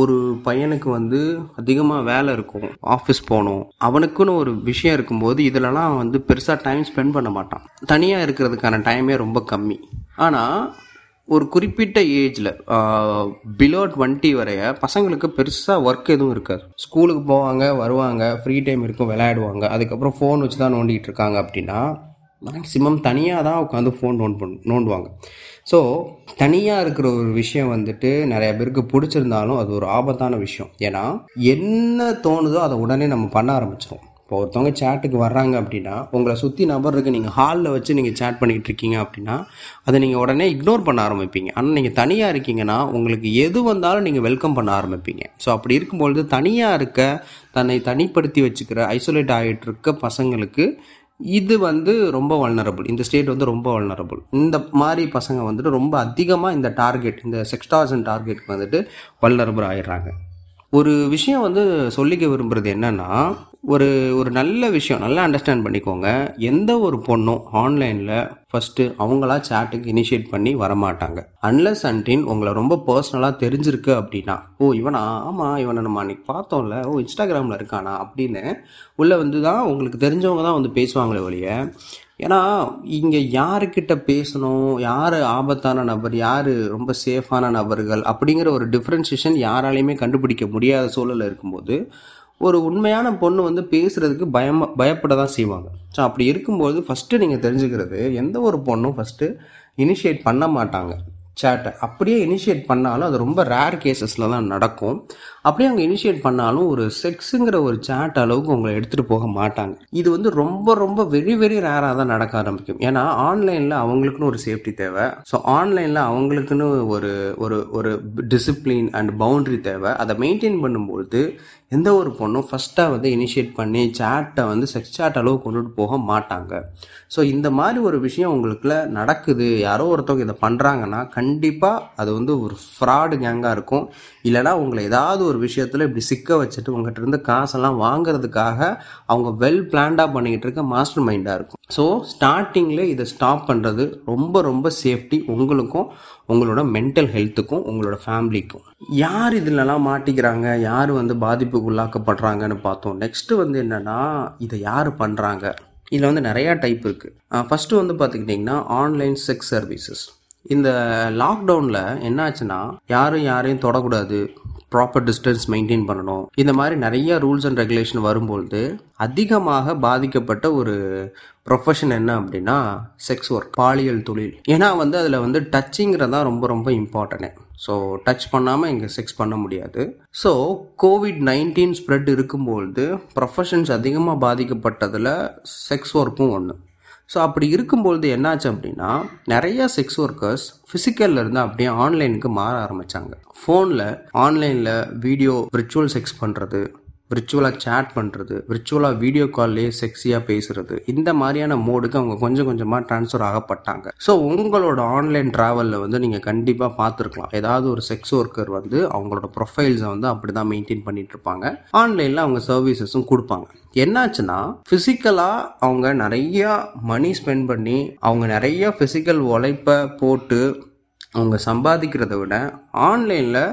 ஒரு பையனுக்கு வந்து அதிகமாக வேலை இருக்கும், ஆஃபீஸ் போகணும், அவனுக்குன்னு ஒரு விஷயம் இருக்கும்போது இதிலலாம் வந்து பெருசாக டைம் ஸ்பெண்ட் பண்ண மாட்டான். தனியாக இருக்கிறதுக்கான டைமே ரொம்ப கம்மி. ஆனால் ஒரு குறிப்பிட்ட ஏஜில் பிலோ டுவெண்ட்டி வரைய பசங்களுக்கு பெருசாக ஒர்க் எதுவும் இருக்காது. ஸ்கூலுக்கு போவாங்க, வருவாங்க, ஃப்ரீ டைம் இருக்கும், விளையாடுவாங்க, அதுக்கப்புறம் ஃபோன் வச்சு தான் நோண்டிகிட்டு இருக்காங்க அப்படின்னா மேக்ஸிமம் தனியாக தான் உட்காந்து ஃபோன் நோண்ட் பண்ண நோண்டுவாங்க. ஸோ தனியாக இருக்கிற ஒரு விஷயம் வந்துட்டு நிறைய பேருக்கு பிடிச்சிருந்தாலும் அது ஒரு ஆபத்தான விஷயம். ஏன்னா என்ன தோணுதோ அதை உடனே நம்ம பண்ண ஆரம்பிச்சிடும். இப்போ ஒருத்தவங்க சேட்டுக்கு வர்றாங்க அப்படின்னா உங்களை சுற்றி நபர் இருக்குது, நீங்கள் ஹாலில் வச்சு நீங்கள் சேட் பண்ணிக்கிட்டு இருக்கீங்க அப்படின்னா அதை நீங்கள் உடனே இக்னோர் பண்ண ஆரம்பிப்பீங்க. ஆனால் நீங்கள் தனியாக இருக்கீங்கன்னா உங்களுக்கு எது வந்தாலும் நீங்கள் வெல்கம் பண்ண ஆரம்பிப்பீங்க. ஸோ அப்படி இருக்கும்பொழுது தனியாக இருக்க, தன்னை தனிப்படுத்தி வச்சுக்கிற, ஐசோலேட் ஆகிட்டு இருக்க பசங்களுக்கு இது வந்து ரொம்ப வல்னரபுள். இந்த ஸ்டேட் வந்து ரொம்ப வல்னரபுள். இந்த மாதிரி பசங்க வந்துட்டு ரொம்ப அதிகமாக இந்த டார்கெட், இந்த செக்ஸ்டார்சன் டார்கெட்டுக்கு வந்துட்டு வல்னரபுள் ஆகிடுறாங்க. ஒரு விஷயம் வந்து சொல்லிக்க விரும்புகிறது என்னென்னா, ஒரு ஒரு நல்ல விஷயம் நல்லா அண்டர்ஸ்டாண்ட் பண்ணிக்கோங்க. எந்த ஒரு பொண்ணும் ஆன்லைனில் ஃபஸ்ட்டு அவங்களா சேட்டுக்கு இனிஷியேட் பண்ணி வரமாட்டாங்க. அன்லஸ் அன்டின் உங்களை ரொம்ப பர்சனலாக தெரிஞ்சிருக்கு அப்படின்னா, ஓ இவனா, ஆமாம் இவனை நம்ம அன்றைக்கி பார்த்தோம்ல, ஓ இன்ஸ்டாகிராமில் இருக்கானா அப்படின்னு உள்ளே வந்து தான் உங்களுக்கு தெரிஞ்சவங்க தான் வந்து பேசுவாங்களே ஒழிய. ஏன்னா இங்கே யாருக்கிட்ட பேசணும், யார் ஆபத்தான நபர், யார் ரொம்ப சேஃபான நபர்கள் அப்படிங்கிற ஒரு டிஃப்ரென்ஷியேஷன் யாராலையுமே கண்டுபிடிக்க முடியாத சூழலில் இருக்கும்போது ஒரு உண்மையான பொண்ணு வந்து பேசுகிறதுக்கு பயம் பயப்பட தான் செய்வாங்க. ஸோ அப்படி இருக்கும்போது ஃபஸ்ட்டு நீங்கள் தெரிஞ்சுக்கிறது, எந்த ஒரு பொண்ணும் ஃபஸ்ட்டு இனிஷியேட் பண்ண மாட்டாங்க சேட்டை. அப்படியே இனிஷியேட் பண்ணாலும் அது ரொம்ப ரேர் கேசஸில் தான் நடக்கும். அப்படியே அவங்க இனிஷியேட் பண்ணாலும் ஒரு செக்ஸுங்கிற ஒரு சேட் அளவுக்கு உங்களை எடுத்துகிட்டு போக மாட்டாங்க. இது வந்து ரொம்ப ரொம்ப வெரி வெரி ரேராக தான் நடக்க ஆரம்பிக்கும். ஏன்னா ஆன்லைனில் அவங்களுக்குன்னு ஒரு சேஃப்டி தேவை. ஸோ ஆன்லைனில் அவங்களுக்குன்னு ஒரு ஒரு ஒரு டிசிப்ளின் அண்ட் பவுண்ட்ரி தேவை. அதை மெயின்டைன் பண்ணும்போது எந்த ஒரு பொண்ணும் ஃபஸ்ட்டாக வந்து இனிஷியேட் பண்ணி சேட்டை வந்து செக்ஸ் சேட் அளவு கொண்டுட்டு போக மாட்டாங்க. ஸோ இந்த மாதிரி ஒரு விஷயம் உங்களுக்குள்ள நடக்குது, யாரோ ஒருத்தவங்க இதை பண்ணுறாங்கன்னா கண்டிப்பாக அது வந்து ஒரு ஃப்ராடு கேங்காக இருக்கும். இல்லைனா உங்களை ஏதாவது ஒரு விஷயத்தில் இப்படி சிக்க வச்சுட்டு உங்கள்கிட்ட இருந்து காசெல்லாம் வாங்குறதுக்காக அவங்க வெல் பிளான்டாக பண்ணிக்கிட்டு இருக்க மாஸ்டர் மைண்டாக இருக்கும். ஸோ ஸ்டார்டிங்கில் இதை ஸ்டாப் பண்ணுறது ரொம்ப ரொம்ப சேஃப்டி, உங்களுக்கும் உங்களோட மென்டல் ஹெல்த்துக்கும் உங்களோட ஃபேமிலிக்கும். யார் இதிலலாம் மாட்டிக்கிறாங்க, யார் வந்து பாதிப்புக்கு உள்ளாக்கப்படுறாங்கன்னு பார்த்தோம். நெக்ஸ்ட்டு வந்து என்னென்னா, இதை யார் பண்ணுறாங்க? இதில் வந்து நிறையா டைப் இருக்குது. ஃபஸ்ட்டு வந்து பார்த்துக்கிட்டிங்கன்னா ஆன்லைன் செக்ஸ் சர்வீசஸ். இந்த லாக்டவுனில் என்ன ஆச்சுன்னா, யாரும் யாரையும் தொடக்கூடாது, ப்ராப்பர் டிஸ்டன்ஸ் மெயின்டைன் பண்ணணும், இந்த மாதிரி நிறைய ரூல்ஸ் அண்ட் ரெகுலேஷன் வரும்பொழுது அதிகமாக பாதிக்கப்பட்ட ஒரு ப்ரொஃபஷன் என்ன அப்படின்னா செக்ஸ் ஒர்க், பாலியல் தொழில். ஏன்னா வந்து அதில் வந்து டச்சுங்கிறதான் ரொம்ப ரொம்ப இம்பார்ட்டன்ட். ஸோ டச் பண்ணாமல் இங்கே செக்ஸ் பண்ண முடியாது. ஸோ கோவிட் நைன்டீன் ஸ்ப்ரெட் இருக்கும்பொழுது ப்ரொஃபஷன்ஸ் அதிகமாக பாதிக்கப்பட்டதில் செக்ஸ் ஒர்க்கும் ஒன்று. ஸோ அப்படி இருக்கும்பொழுது என்னாச்சு அப்படின்னா, நிறையா செக்ஸ் ஒர்க்கர்ஸ் ஃபிசிக்கலில் இருந்து அப்படியே ஆன்லைனுக்கு மாற ஆரம்பித்தாங்க. ஃபோனில் ஆன்லைனில் வீடியோ விர்ச்சுவல் செக்ஸ் பண்ணுறது, விர்ச்சுவலாக சேட் பண்ணுறது, விர்ச்சுவலாக வீடியோ கால்லேயே செக்ஸியாக பேசுகிறது, இந்த மாதிரியான மோடுக்கு அவங்க கொஞ்சம் கொஞ்சமாக ட்ரான்ஸ்ஃபர் ஆகப்பட்டாங்க. ஸோ உங்களோட ஆன்லைன் ட்ராவலில் வந்து நீங்கள் கண்டிப்பாக பார்த்துருக்கலாம், ஏதாவது ஒரு செக்ஸ் ஒர்க்கர் வந்து அவங்களோட ப்ரொஃபைல்ஸை வந்து அப்படி தான் மெயின்டைன் பண்ணிட்டு இருப்பாங்க. ஆன்லைனில் அவங்க சர்வீசஸும் கொடுப்பாங்க. என்னாச்சுன்னா, ஃபிசிக்கலாக அவங்க நிறையா மணி ஸ்பெண்ட் பண்ணி அவங்க நிறையா ஃபிசிக்கல் உழைப்பை போட்டு அவங்க சம்பாதிக்கிறத விட ஆன்லைனில்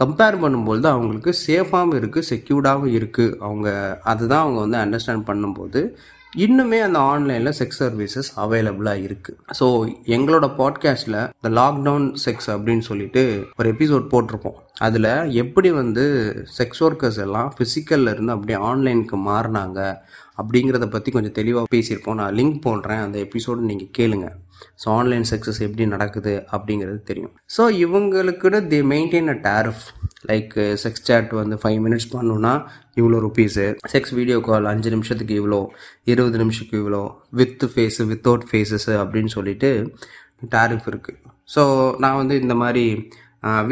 கம்பேர் பண்ணும்போது தான் அவங்களுக்கு சேஃபாகவும் இருக்குது, செக்யூர்டாகவும் இருக்குது. அவங்க அதுதான் அவங்க வந்து அண்டர்ஸ்டாண்ட் பண்ணும்போது இன்னுமே அந்த ஆன்லைனில் செக்ஸ் சர்வீசஸ் அவைலபிளாக இருக்குது. ஸோ எங்களோட பாட்காஸ்ட்டில் இந்த லாக்டவுன் செக்ஸ் அப்படின்னு சொல்லிட்டு ஒரு எபிசோட் போட்டிருப்போம். அதில் எப்படி வந்து செக்ஸ் ஒர்க்கர்ஸ் எல்லாம் ஃபிசிக்கலில் இருந்து அப்படியே ஆன்லைனுக்கு மாறினாங்க அப்படிங்கிறத பற்றி கொஞ்சம் தெளிவாக பேசியிருப்போம். நான் லிங்க் போடுறேன், அந்த எபிசோடு நீங்கள் கேளுங்கள். ஸோ ஆன்லைன் சக்ஸஸ் எப்படி நடக்குது அப்படிங்கிறது தெரியும். ஸோ இவங்களுக்குன்னு the maintain a tariff, like sex chat வந்து ஃபைவ் மினிட்ஸ் பண்ணணுன்னா இவ்வளோ ருபீஸு, செக்ஸ் வீடியோ கால் அஞ்சு நிமிஷத்துக்கு இவ்வளோ, இருபது நிமிஷத்துக்கு இவ்வளோ, வித் ஃபேஸு வித்தவுட் ஃபேஸஸ்ஸு அப்படின்னு சொல்லிட்டு டேரிஃப் இருக்குது. ஸோ நான் வந்து இந்த மாதிரி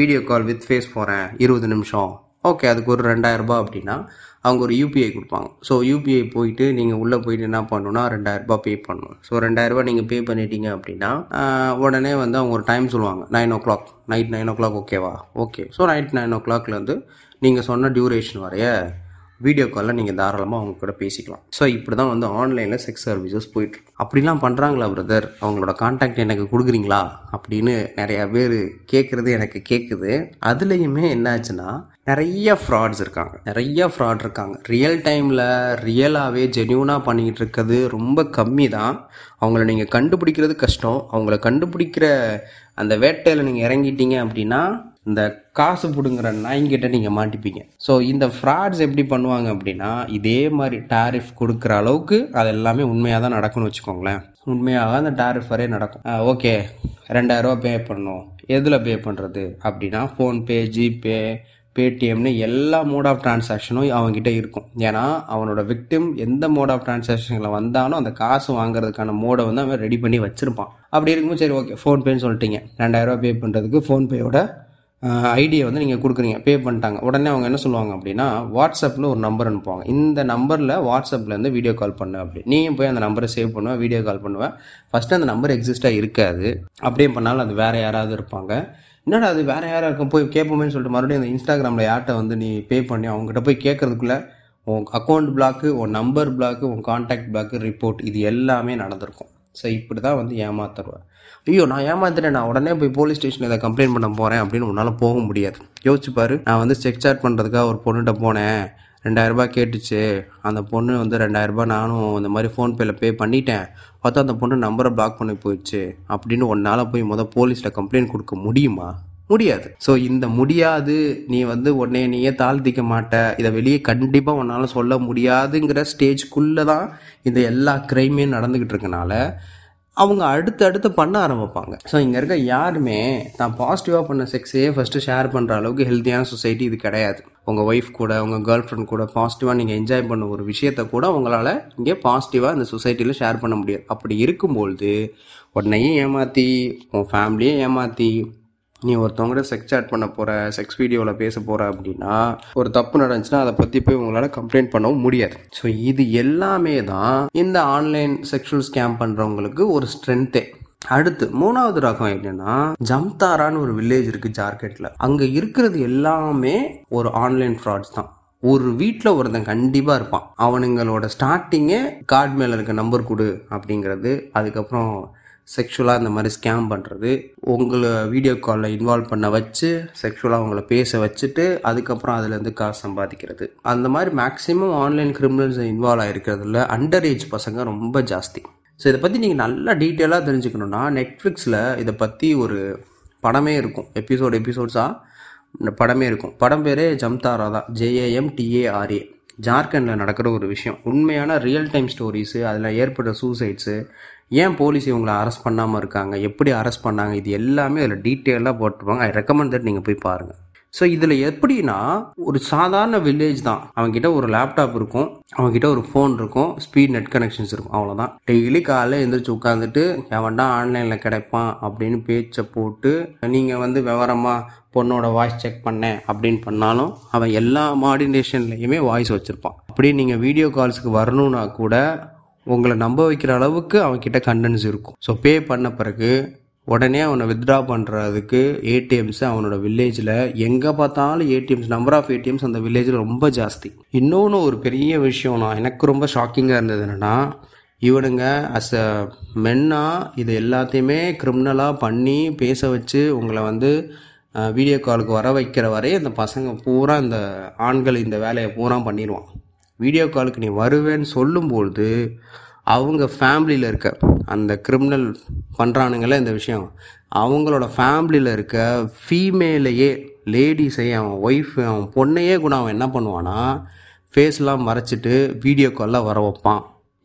வீடியோ கால் வித் ஃபேஸ் போகிறேன் இருபது நிமிஷம், ஓகே அதுக்கு ஒரு ரெண்டாயிரரூபா அப்படின்னா அவங்க ஒரு யூபிஐ கொடுப்பாங்க. ஸோ யூபிஐ போயிட்டு நீங்கள் உள்ளே போயிட்டு என்ன பண்ணணுன்னா ரெண்டாயிரரூபா பே பண்ணணும். ஸோ ரெண்டாயிரரூபா நீங்கள் பே பண்ணிட்டீங்க அப்படின்னா உடனே வந்து அவங்க ஒரு டைம் சொல்லுவாங்க, nine o'clock night nine o'clock ஓகேவா, ஓகே. ஸோ நைட் நைன் ஓ கிளாக்லேருந்து நீங்கள் சொன்ன டியூரேஷன் வரைய வீடியோ காலில் நீங்கள் தாராளமாக அவங்க கூட பேசிக்கலாம். ஸோ இப்படி தான் வந்து ஆன்லைனில் செக்ஸ் சர்வீசஸ் போயிட்டுருக்கு. அப்படிலாம் பண்ணுறாங்களா பிரதர், அவங்களோட கான்டாக்ட் எனக்கு கொடுக்குறீங்களா அப்படின்னு நிறையா பேர் கேட்குறது எனக்கு கேட்குது. அதுலேயுமே என்னாச்சுன்னா, நிறைய ஃப்ராட்ஸ் இருக்காங்க, நிறைய ஃப்ராட் இருக்காங்க. ரியல் டைமில் ரியலாகவே ஜென்யூனாக பண்ணிக்கிட்டு இருக்கிறது ரொம்ப கம்மி தான். அவங்கள நீங்கள் கண்டுபிடிக்கிறது கஷ்டம். அவங்கள கண்டுபிடிக்கிற அந்த வேட்டையில் நீங்கள் இறங்கிட்டீங்க அப்படின்னா இந்த காசு பிடுங்குற நாய்கிட்ட நீங்கள் மாட்டிப்பீங்க. ஸோ இந்த ஃப்ராட்ஸ் எப்படி பண்ணுவாங்க அப்படின்னா, இதே மாதிரி டாரிஃப் கொடுக்குற அளவுக்கு அது எல்லாமே உண்மையாக தான் நடக்கும்னு வச்சுக்கோங்களேன். உண்மையாக அந்த டாரிஃப் வரை நடக்கும். ஓகே, ரெண்டாயிரரூவா பே பண்ணணும், எதில் பே பண்ணுறது அப்படின்னா ஃபோன்பே, ஜிபே, பேடிஎம்னு எல்லா மோட் ஆஃப் டிரான்சாக்ஷனும் அவங்ககிட்ட இருக்கும். ஏன்னா அவனோட விக்டிம் எந்த மோட் ஆஃப் டிரான்சாக்ஷனில் வந்தாலும் அந்த காசு வாங்குறதுக்கான மோடை வந்து அவன் ரெடி பண்ணி வச்சுருப்பான். அப்படி இருக்கும்போது சரி ஓகே ஃபோன்பேன்னு சொல்லிட்டீங்க, ரெண்டாயிரரூவா பே பண்ணுறதுக்கு ஃபோன்பேயோட ஐடியை வந்து நீங்கள் கொடுக்குறீங்க, பே பண்ணிட்டாங்க. உடனே அவங்க என்ன சொல்லுவாங்க அப்படின்னா வாட்ஸ்அப்பில் ஒரு நம்பர் அனுப்புவாங்க, இந்த நம்பரில் வாட்ஸ்அப்லேருந்து வீடியோ கால் பண்ணு அப்படி. நீயும் போய் அந்த நம்பரை சேவ் பண்ணுவேன், வீடியோ கால் பண்ணுவேன். ஃபஸ்ட்டு அந்த நம்பர் எக்ஸிஸ்டாக இருக்காது, அப்படியே பண்ணாலும் அது வேறு யாராவது இருப்பாங்க. என்னடா அது வேறு யாராக இருக்கும் போய் கேட்போமேன்னு சொல்லிட்டு மறுபடியும் அந்த இன்ஸ்டாகிராமில் யார்கிட்ட வந்து நீ பே பண்ணி அவங்ககிட்ட போய் கேட்குறதுக்குள்ளே உன் அக்கௌண்ட் பிளாக்கு, உன் நம்பர் பிளாக்கு, உன் கான்டாக்ட் பிளாக்கு, ரிப்போர்ட், இது எல்லாமே நடந்திருக்கும். ஸோ இப்படி தான் வந்து ஏமாத்துறேன். ஐயோ நான் ஏமாத்துறேன், நான் உடனே போய் போலீஸ் ஸ்டேஷன் இதை கம்ப்ளைண்ட் பண்ண போகிறேன் அப்படின்னு உன்னால் போக முடியாது. யோசிச்சுப்பார், நான் வந்து செக் சாட் பண்ணுறதுக்காக ஒரு பொண்ணுகிட்ட போனேன், ரெண்டாயிரரூபா கேட்டுச்சு, அந்த பொண்ணு வந்து ரெண்டாயிரரூபா நானும் இந்த மாதிரி ஃபோன்பேயில் பே பண்ணிட்டேன், பார்த்தா அந்த பொண்ணு நம்பரை பிளாக் பண்ணி போயிடுச்சு அப்படின்னு உன்னால் போய் மொதல் போலீஸில் கம்ப்ளைண்ட் கொடுக்க முடியுமா? முடியாது. ஸோ இந்த முடியாது, நீ வந்து உடனே நீயே தாழ்த்திக்க மாட்டே, இதை வெளியே கண்டிப்பாக உன்னால் சொல்ல முடியாதுங்கிற ஸ்டேஜ்க்குள்ளே தான் இந்த எல்லா கிரைமே நடந்துக்கிட்டு இருக்கனால அவங்க அடுத்து அடுத்து பண்ண ஆரம்பிப்பாங்க. ஸோ இங்கே இருக்க யாருமே தான் பாசிட்டிவாக பண்ண செக்ஸையே ஃபஸ்ட்டு ஷேர் பண்ணுற அளவுக்கு ஹெல்த்தியான சொசைட்டி இது கிடையாது. உங்கள் ஒய்ஃப் கூட, உங்கள் கேர்ள் ஃப்ரெண்ட் கூட பாசிட்டிவாக நீங்கள் என்ஜாய் பண்ண ஒரு விஷயத்த கூட உங்களால் இங்கே பாசிட்டிவாக இந்த சொசைட்டியில் ஷேர் பண்ண முடியாது. அப்படி இருக்கும்பொழுது உடனேயும் ஏமாற்றி, உன் ஃபேமிலியே ஏமாற்றி, நீ ஒருத்தவங்ககிட்ட செக்ஸ் சாட் பண்ண போகிற, செக்ஸ் வீடியோவில் பேச போகிற அப்படின்னா ஒரு தப்பு நடந்துச்சுன்னா அதை பற்றி போய் உங்களால் கம்ப்ளைண்ட் பண்ணவும் முடியாது. ஸோ இது எல்லாமே தான் இந்த ஆன்லைன் செக்ஷுவல் ஸ்கேம் பண்ணுறவங்களுக்கு ஒரு ஸ்ட்ரென்த்தே. அடுத்து மூணாவது ரகம் என்னன்னா ஜம்தாரான்னு ஒரு வில்லேஜ் இருக்குது ஜார்க்கெட்டில். அங்கே இருக்கிறது எல்லாமே ஒரு ஆன்லைன் ஃப்ராட்ஸ் தான். ஒரு வீட்டில் ஒருத்தன் கண்டிப்பாக இருப்பான். அவனுங்களோட ஸ்டார்டிங்கே கார்டு மேலே இருக்க நம்பர் கொடு அப்படிங்கிறது, அதுக்கப்புறம் செக்ஷுவலாக இந்த மாதிரி ஸ்கேம் பண்ணுறது, உங்களை வீடியோ காலில் இன்வால்வ் பண்ண வச்சு செக்ஷுவலாக அவங்கள பேச வச்சுட்டு அதுக்கப்புறம் அதுலேருந்து காசு சம்பாதிக்கிறது. அந்த மாதிரி மேக்ஸிமம் ஆன்லைன் கிரிமினல்ஸ் இன்வால்வ் ஆகிருக்கிறதுல அண்டர் ஏஜ் பசங்க ரொம்ப ஜாஸ்தி. ஸோ இதை பற்றி நீங்கள் நல்லா டீட்டெயிலாக தெரிஞ்சுக்கணுன்னா நெட்ஃப்ளிக்ஸில் இதை பற்றி ஒரு படமே இருக்கும், எபிசோடு எபிசோட்ஸாக படமே இருக்கும். படம் பேரே ஜம்தாரா தான், J A M T A R A. ஜார்க்கண்டில் நடக்கிற ஒரு விஷயம், உண்மையான ரியல் டைம் ஸ்டோரிஸு, அதில் ஏற்பட்ட சூசைட்ஸு, ஏன் போலீஸ் இவங்களை அரெஸ்ட் பண்ணாமல் இருக்காங்க, எப்படி அரெஸ்ட் பண்ணாங்க, இது எல்லாமே அதில் டீட்டெயிலாக போட்டுருவாங்க. ஐ ரெக்கமெண்ட் தட், நீங்கள் போய் பாருங்கள். ஸோ இதில் எப்படின்னா ஒரு சாதாரண வில்லேஜ் தான், அவங்ககிட்ட ஒரு லேப்டாப் இருக்கும், அவங்ககிட்ட ஒரு ஃபோன் இருக்கும், ஸ்பீட் நெட் கனெக்ஷன்ஸ் இருக்கும், அவ்வளோதான். டெய்லி காலையில் எழுந்திரிச்சு உட்காந்துட்டு எவன்டா ஆன்லைனில் கிடைப்பான் அப்படின்னு பேச்சை போட்டு நீங்கள் வந்து விவரமாக பொண்ணோட வாய்ஸ் செக் பண்ணேன் அப்படின்னு பண்ணாலும் அவன் எல்லா மாடினேஷன்லேயுமே வாய்ஸ் வச்சுருப்பான். அப்படியே நீங்கள் வீடியோ கால்ஸுக்கு வரணுன்னா கூட உங்களை நம்ப வைக்கிற அளவுக்கு அவன்கிட்ட கண்டென்ட்ஸ் இருக்கும். ஸோ பே பண்ண பிறகு உடனே அவனை வித்ட்ரா பண்ணுறதுக்கு ஏடிஎம்ஸ் அவனோட வில்லேஜில் எங்கே பார்த்தாலும் ஏடிஎம்ஸ், நம்பர் ஆஃப் ஏடிஎம்ஸ் அந்த வில்லேஜில் ரொம்ப ஜாஸ்தி. இன்னொன்று ஒரு பெரிய விஷயம்னா எனக்கு ரொம்ப ஷாக்கிங்காக இருந்தது என்னென்னா இவனுங்க அஸ் அ மென்னாக இது எல்லாத்தையுமே கிரிமினலாக பண்ணி பேச வச்சு உங்களை வந்து வீடியோ காலுக்கு வர வைக்கிற வரையே அந்த பசங்க பூரா, இந்த ஆண்கள் இந்த வேலையை பூரா பண்ணிடுவான். வீடியோ காலுக்கு நீ வருவேன்னு சொல்லும்பொழுது அவங்க ஃபேமிலியில் இருக்க அந்த கிரிமினல் பண்ணுறானுங்களே இந்த விஷயம், அவங்களோட ஃபேமிலியில் இருக்க ஃபீமேலையே, லேடிஸை, அவன் ஒய்ஃபு, அவன் பொண்ணையே கூட அவன் என்ன பண்ணுவான்னா ஃபேஸ்லாம் மறைச்சிட்டு வீடியோ காலில் வர வைப்பான்.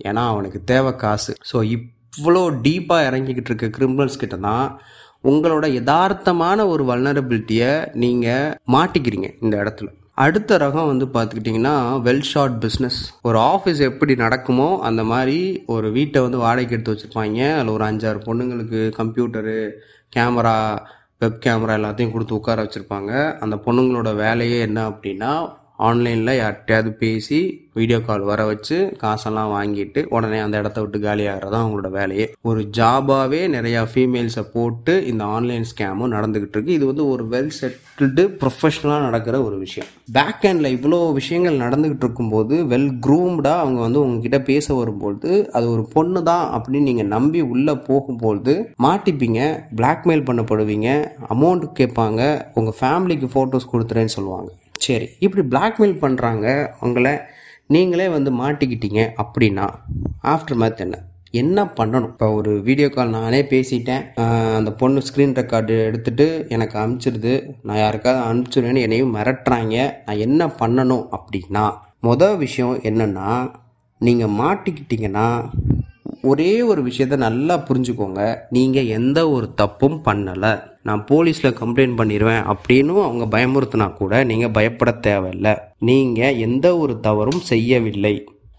ஏன்னா அவனுக்கு தேவை காசு. ஸோ இவ்வளோ டீப்பாக இறங்கிக்கிட்டு இருக்க கிரிமினல்ஸ் கிட்ட தான் உங்களோட யதார்த்தமான ஒரு வல்னரபிலிட்டியை நீங்கள் மாட்டிக்கிறீங்க இந்த இடத்துல. அடுத்த ரகம் வந்து பார்த்துக்கிட்டிங்கன்னா வெல் ஷார்ட் பிஸ்னஸ். ஒரு ஆஃபீஸ் எப்படி நடக்குமோ அந்த மாதிரி ஒரு வீட்டை வந்து வாடகைக்கு எடுத்து வச்சுருப்பாங்க. அதில் ஒரு அஞ்சாறு பொண்ணுங்களுக்கு கம்ப்யூட்டரு, கேமரா, வெப் கேமரா எல்லாத்தையும் கொடுத்து உட்கார வச்சுருப்பாங்க. அந்த பொண்ணுங்களோட வேலையே என்ன அப்படின்னா ஆன்லைனில் யார்கிட்டையாவது பேசி வீடியோ கால் வர வச்சு காசெல்லாம் வாங்கிட்டு உடனே அந்த இடத்த விட்டு காலியாகிறது தான் அவங்களோட வேலையே. ஒரு ஜாபாகவே நிறையா ஃபீமேல்ஸை போட்டு இந்த ஆன்லைன் ஸ்கேமும் நடந்துக்கிட்டு இருக்குது. இது வந்து ஒரு வெல் செட்டில்டு ப்ரொஃபஷ்னலாக நடக்கிற ஒரு விஷயம். பேக் ஹேண்டில் இவ்வளோ விஷயங்கள் நடந்துக்கிட்டு இருக்கும்போது வெல் க்ரூம்டாக அவங்க வந்து உங்ககிட்ட பேச வரும்பொழுது அது ஒரு பொண்ணு தான் அப்படின்னு நீங்கள் நம்பி உள்ளே போகும்பொழுது மாட்டிப்பீங்க, பிளாக்மெயில் பண்ணப்படுவீங்க, அமௌண்ட் கேட்பாங்க, உங்கள் ஃபேமிலிக்கு ஃபோட்டோஸ் கொடுத்துறேன்னு சொல்லுவாங்க. சரி, இப்படி பிளாக்மெயில் பண்ணுறாங்க உங்களை, நீங்களே வந்து மாட்டிக்கிட்டீங்க அப்படின்னா ஆஃப்டர் மேத் என்ன என்ன பண்ணணும்? இப்போ ஒரு வீடியோ கால் நானே பேசிட்டேன், அந்த பொண்ணு ஸ்க்ரீன் ரெக்கார்டு எடுத்துகிட்டு எனக்கு அனுப்பிச்சிடுது, நான் யாருக்காவது அனுப்பிச்சிடுவேன்னு என்னையும் மிரட்டுறாங்க, நான் என்ன பண்ணணும் அப்படின்னா மொதல் விஷயம் என்னென்னா நீங்கள் மாட்டிக்கிட்டிங்கன்னா ஒரே ஒரு விஷயத்த நல்லா புரிஞ்சுக்கோங்க, நீங்கள் எந்த ஒரு தப்பும் பண்ணலை. நான் போலீஸில் கம்ப்ளைண்ட் பண்ணிடுவேன் அப்படின்னு அவங்க பயமுறுத்தினா கூட நீங்கள் பயப்பட தேவையில்லை. நீங்கள் எந்த ஒரு தவறும் செய்யவில்லை.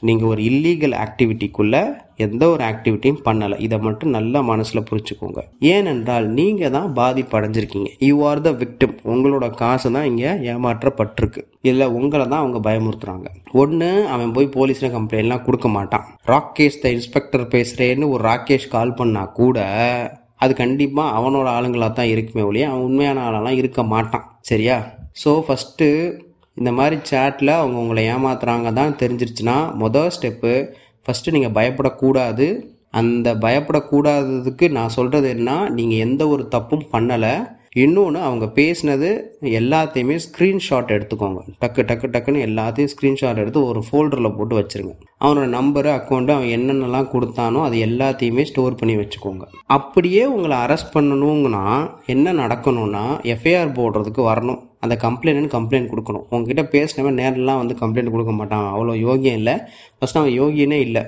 நீங்கள் ஒரு இல்லீகல் ஆக்டிவிட்டிக்குள்ளே எந்த ஒரு ஆக்டிவிட்டியும் பண்ணலை. இதை மட்டும் நல்லா மனசில் புரிச்சுக்கோங்க. ஏனென்றால் நீங்கள் தான் பாதிப்படைஞ்சிருக்கீங்க. You are the victim. உங்களோட காசு தான் இங்கே ஏமாற்றப்பட்டிருக்கு. இதில் உங்களை தான் அவங்க பயமுறுத்துறாங்க. ஒன்று, அவன் போய் போலீஸில் கம்ப்ளைண்ட்லாம் கொடுக்க மாட்டான். ராகேஷ் த இன்ஸ்பெக்டர் பேசுகிறேன்னு ஒரு ராகேஷ் கால் பண்ணா கூட அது கண்டிப்பாக அவனோட ஆளுங்களாக தான் இருக்குமே ஒழிய அவன் உண்மையான ஆளெல்லாம் இருக்க மாட்டான். சரியா? ஸோ ஃபஸ்ட்டு இந்த மாதிரி சேட்டில் அவங்க உங்களை ஏமாத்துறாங்க தான் தெரிஞ்சிருச்சுன்னா மொதல் ஸ்டெப்பு ஃபஸ்ட்டு நீங்கள் பயப்படக்கூடாது. அந்த பயப்படக்கூடாததுக்கு நான் சொல்கிறது என்ன, நீங்கள் எந்த ஒரு தப்பும் பண்ணலை. இன்னொன்று, அவங்க பேசினது எல்லாத்தையுமே ஸ்க்ரீன்ஷாட் எடுத்துக்கோங்க. டக்கு டக்கு டக்குன்னு எல்லாத்தையும் ஸ்க்ரீன்ஷாட் எடுத்து ஒரு ஃபோல்டரில் போட்டு வச்சுருங்க. அவனோட நம்பரு, அக்கௌண்ட்டு, அவன் என்னென்னலாம் கொடுத்தானோ அது எல்லாத்தையுமே ஸ்டோர் பண்ணி வச்சுக்கோங்க. அப்படியே உங்களை அரெஸ்ட் பண்ணணுங்கன்னா என்ன நடக்கணும்னா எஃப்ஐஆர் போடுறதுக்கு வரணும். அந்த கம்ப்ளைண்ட்னு கம்ப்ளைண்ட் கொடுக்கணும். உங்ககிட்ட பேசினவன் நேரெலாம் வந்து கம்ப்ளைண்ட் கொடுக்க மாட்டான். அவ்வளோ யோகியம் இல்லை. ஃபஸ்ட்டு அவன் யோகியனே இல்லை.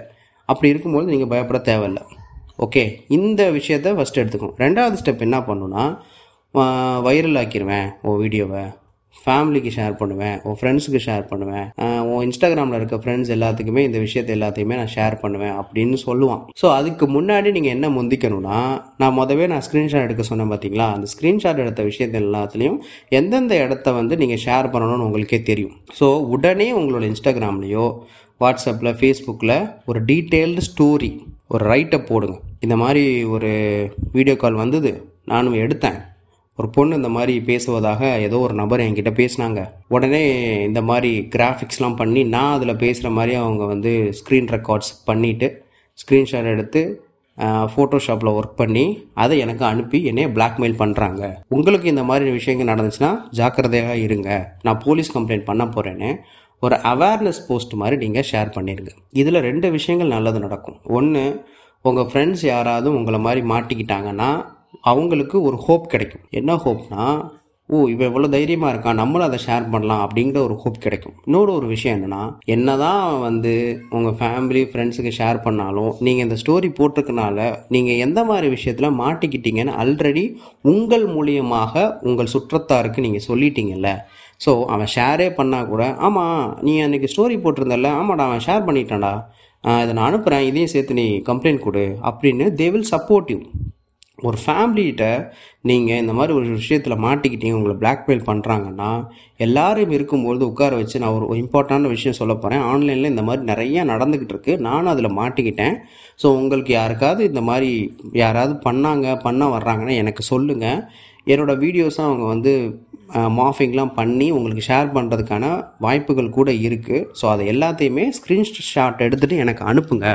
அப்படி இருக்கும்போது நீங்கள் பயப்பட தேவையில்லை. ஓகே, இந்த விஷயத்தை ஃபஸ்ட்டு எடுத்துக்கணும். ரெண்டாவது ஸ்டெப் என்ன பண்ணுன்னா, வைரல் ஆக்கிடுவேன் உன் வீடியோவை, ஃபேமிலிக்கு ஷேர் பண்ணுவேன், உன் ஃப்ரெண்ட்ஸுக்கு ஷேர் பண்ணுவேன், உன் இன்ஸ்டாகிராமில் இருக்க ஃப்ரெண்ட்ஸ் எல்லாத்துக்குமே இந்த விஷயத்தை எல்லாத்தையுமே நான் ஷேர் பண்ணுவேன் அப்படின்னு சொல்லுவான். ஸோ அதுக்கு முன்னாடி நீங்கள் என்ன முந்திக்கணும்னா, நான் முதவே நான் ஸ்க்ரீன்ஷாட் எடுக்க சொன்னேன் பார்த்தீங்களா, அந்த ஸ்க்ரீன்ஷாட் எடுத்த விஷயத்த எல்லாத்துலேயும் எந்தெந்த இடத்த வந்து நீங்கள் ஷேர் பண்ணணும்னு உங்களுக்கே தெரியும். ஸோ உடனே உங்களோட இன்ஸ்டாகிராம்லேயோ வாட்ஸ்அப்பில் ஃபேஸ்புக்கில் ஒரு டீட்டெயில்டு ஸ்டோரி ஒரு ரைட்டை போடுங்க. இந்த மாதிரி ஒரு வீடியோ கால் வந்தது, நானும் எடுத்தேன், ஒரு பொண்ணு இந்த மாதிரி பேசுவதாக ஏதோ ஒரு நபர் என்கிட்ட பேசினாங்க, உடனே இந்த மாதிரி கிராஃபிக்ஸ்லாம் பண்ணி நான் அதில் பேசுகிற மாதிரி அவங்க வந்து ஸ்க்ரீன் ரெக்கார்ட்ஸ் பண்ணிவிட்டு ஸ்க்ரீன்ஷாட் எடுத்து ஃபோட்டோஷாப்பில் ஒர்க் பண்ணி அதை எனக்கு அனுப்பி என்னைய பிளாக்மெயில் பண்ணுறாங்க. உங்களுக்கு இந்த மாதிரி விஷயங்கள் நடந்துச்சுன்னா ஜாக்கிரதையாக இருங்க, நான் போலீஸ் கம்ப்ளைண்ட் பண்ண போகிறேன்னு ஒரு அவேர்னஸ் போஸ்ட் மாதிரி நீங்கள் ஷேர் பண்ணிடுங்க. இதில் ரெண்டு விஷயங்கள் நல்லது நடக்கும். ஒன்று, உங்கள் ஃப்ரெண்ட்ஸ் யாராவது உங்களை மாதிரி மாட்டிக்கிட்டாங்கன்னா அவங்களுக்கு ஒரு ஹோப் கிடைக்கும். என்ன ஹோப்னா, ஓ இவன் இவ்வளோ தைரியமாக இருக்கான், நம்மளும் அதை ஷேர் பண்ணலாம் அப்படிங்கிற ஒரு ஹோப் கிடைக்கும். இன்னொரு ஒரு விஷயம் என்னென்னா, என்ன தான் வந்து உங்கள் ஃபேமிலி ஃப்ரெண்ட்ஸுக்கு ஷேர் பண்ணாலும் நீங்கள் இந்த ஸ்டோரி போட்டிருக்கனால நீங்கள் எந்த மாதிரி விஷயத்தில் மாட்டிக்கிட்டீங்கன்னு ஆல்ரெடி உங்கள் மூலியமாக உங்கள் சுற்றத்தாருக்கு நீங்கள் சொல்லிட்டீங்கல்ல. ஸோ அவன் ஷேரே பண்ணால் கூட, ஆமாம் நீ அன்றைக்கி ஸ்டோரி போட்டிருந்தல்ல, ஆமாடா அவன் ஷேர் பண்ணிட்டான்டா, இதை நான் அனுப்புகிறேன், இதையும் சேர்த்து நீ கம்ப்ளைண்ட் கொடு அப்படின்னு தே வில் சப்போர்ட் யூ. ஒரு ஃபேமிலிகிட்ட நீங்கள் இந்த மாதிரி ஒரு விஷயத்தில் மாட்டிக்கிட்டீங்க, உங்களை பிளாக்மெயில் பண்ணுறாங்கன்னா எல்லாரும் இருக்கும்போது உட்கார வச்சு நான் ஒரு இம்பார்ட்டண்டான விஷயம் சொல்ல போகிறேன், ஆன்லைனில் இந்த மாதிரி நிறையா நடந்துக்கிட்டு இருக்குது, நானும் அதில் மாட்டிக்கிட்டேன், ஸோ உங்களுக்கு யாருக்காவது இந்த மாதிரி யாராவது பண்ணாங்க பண்ண வர்றாங்கன்னா எனக்கு சொல்லுங்கள், என்னோடய வீடியோஸும் அவங்க வந்து மாஃபிங்லாம் பண்ணி உங்களுக்கு ஷேர் பண்ணுறதுக்கான வாய்ப்புகள் கூட இருக்குது, ஸோ அதை எல்லாத்தையுமே ஸ்க்ரீன்ஷாட் எடுத்துகிட்டு எனக்கு அனுப்புங்க,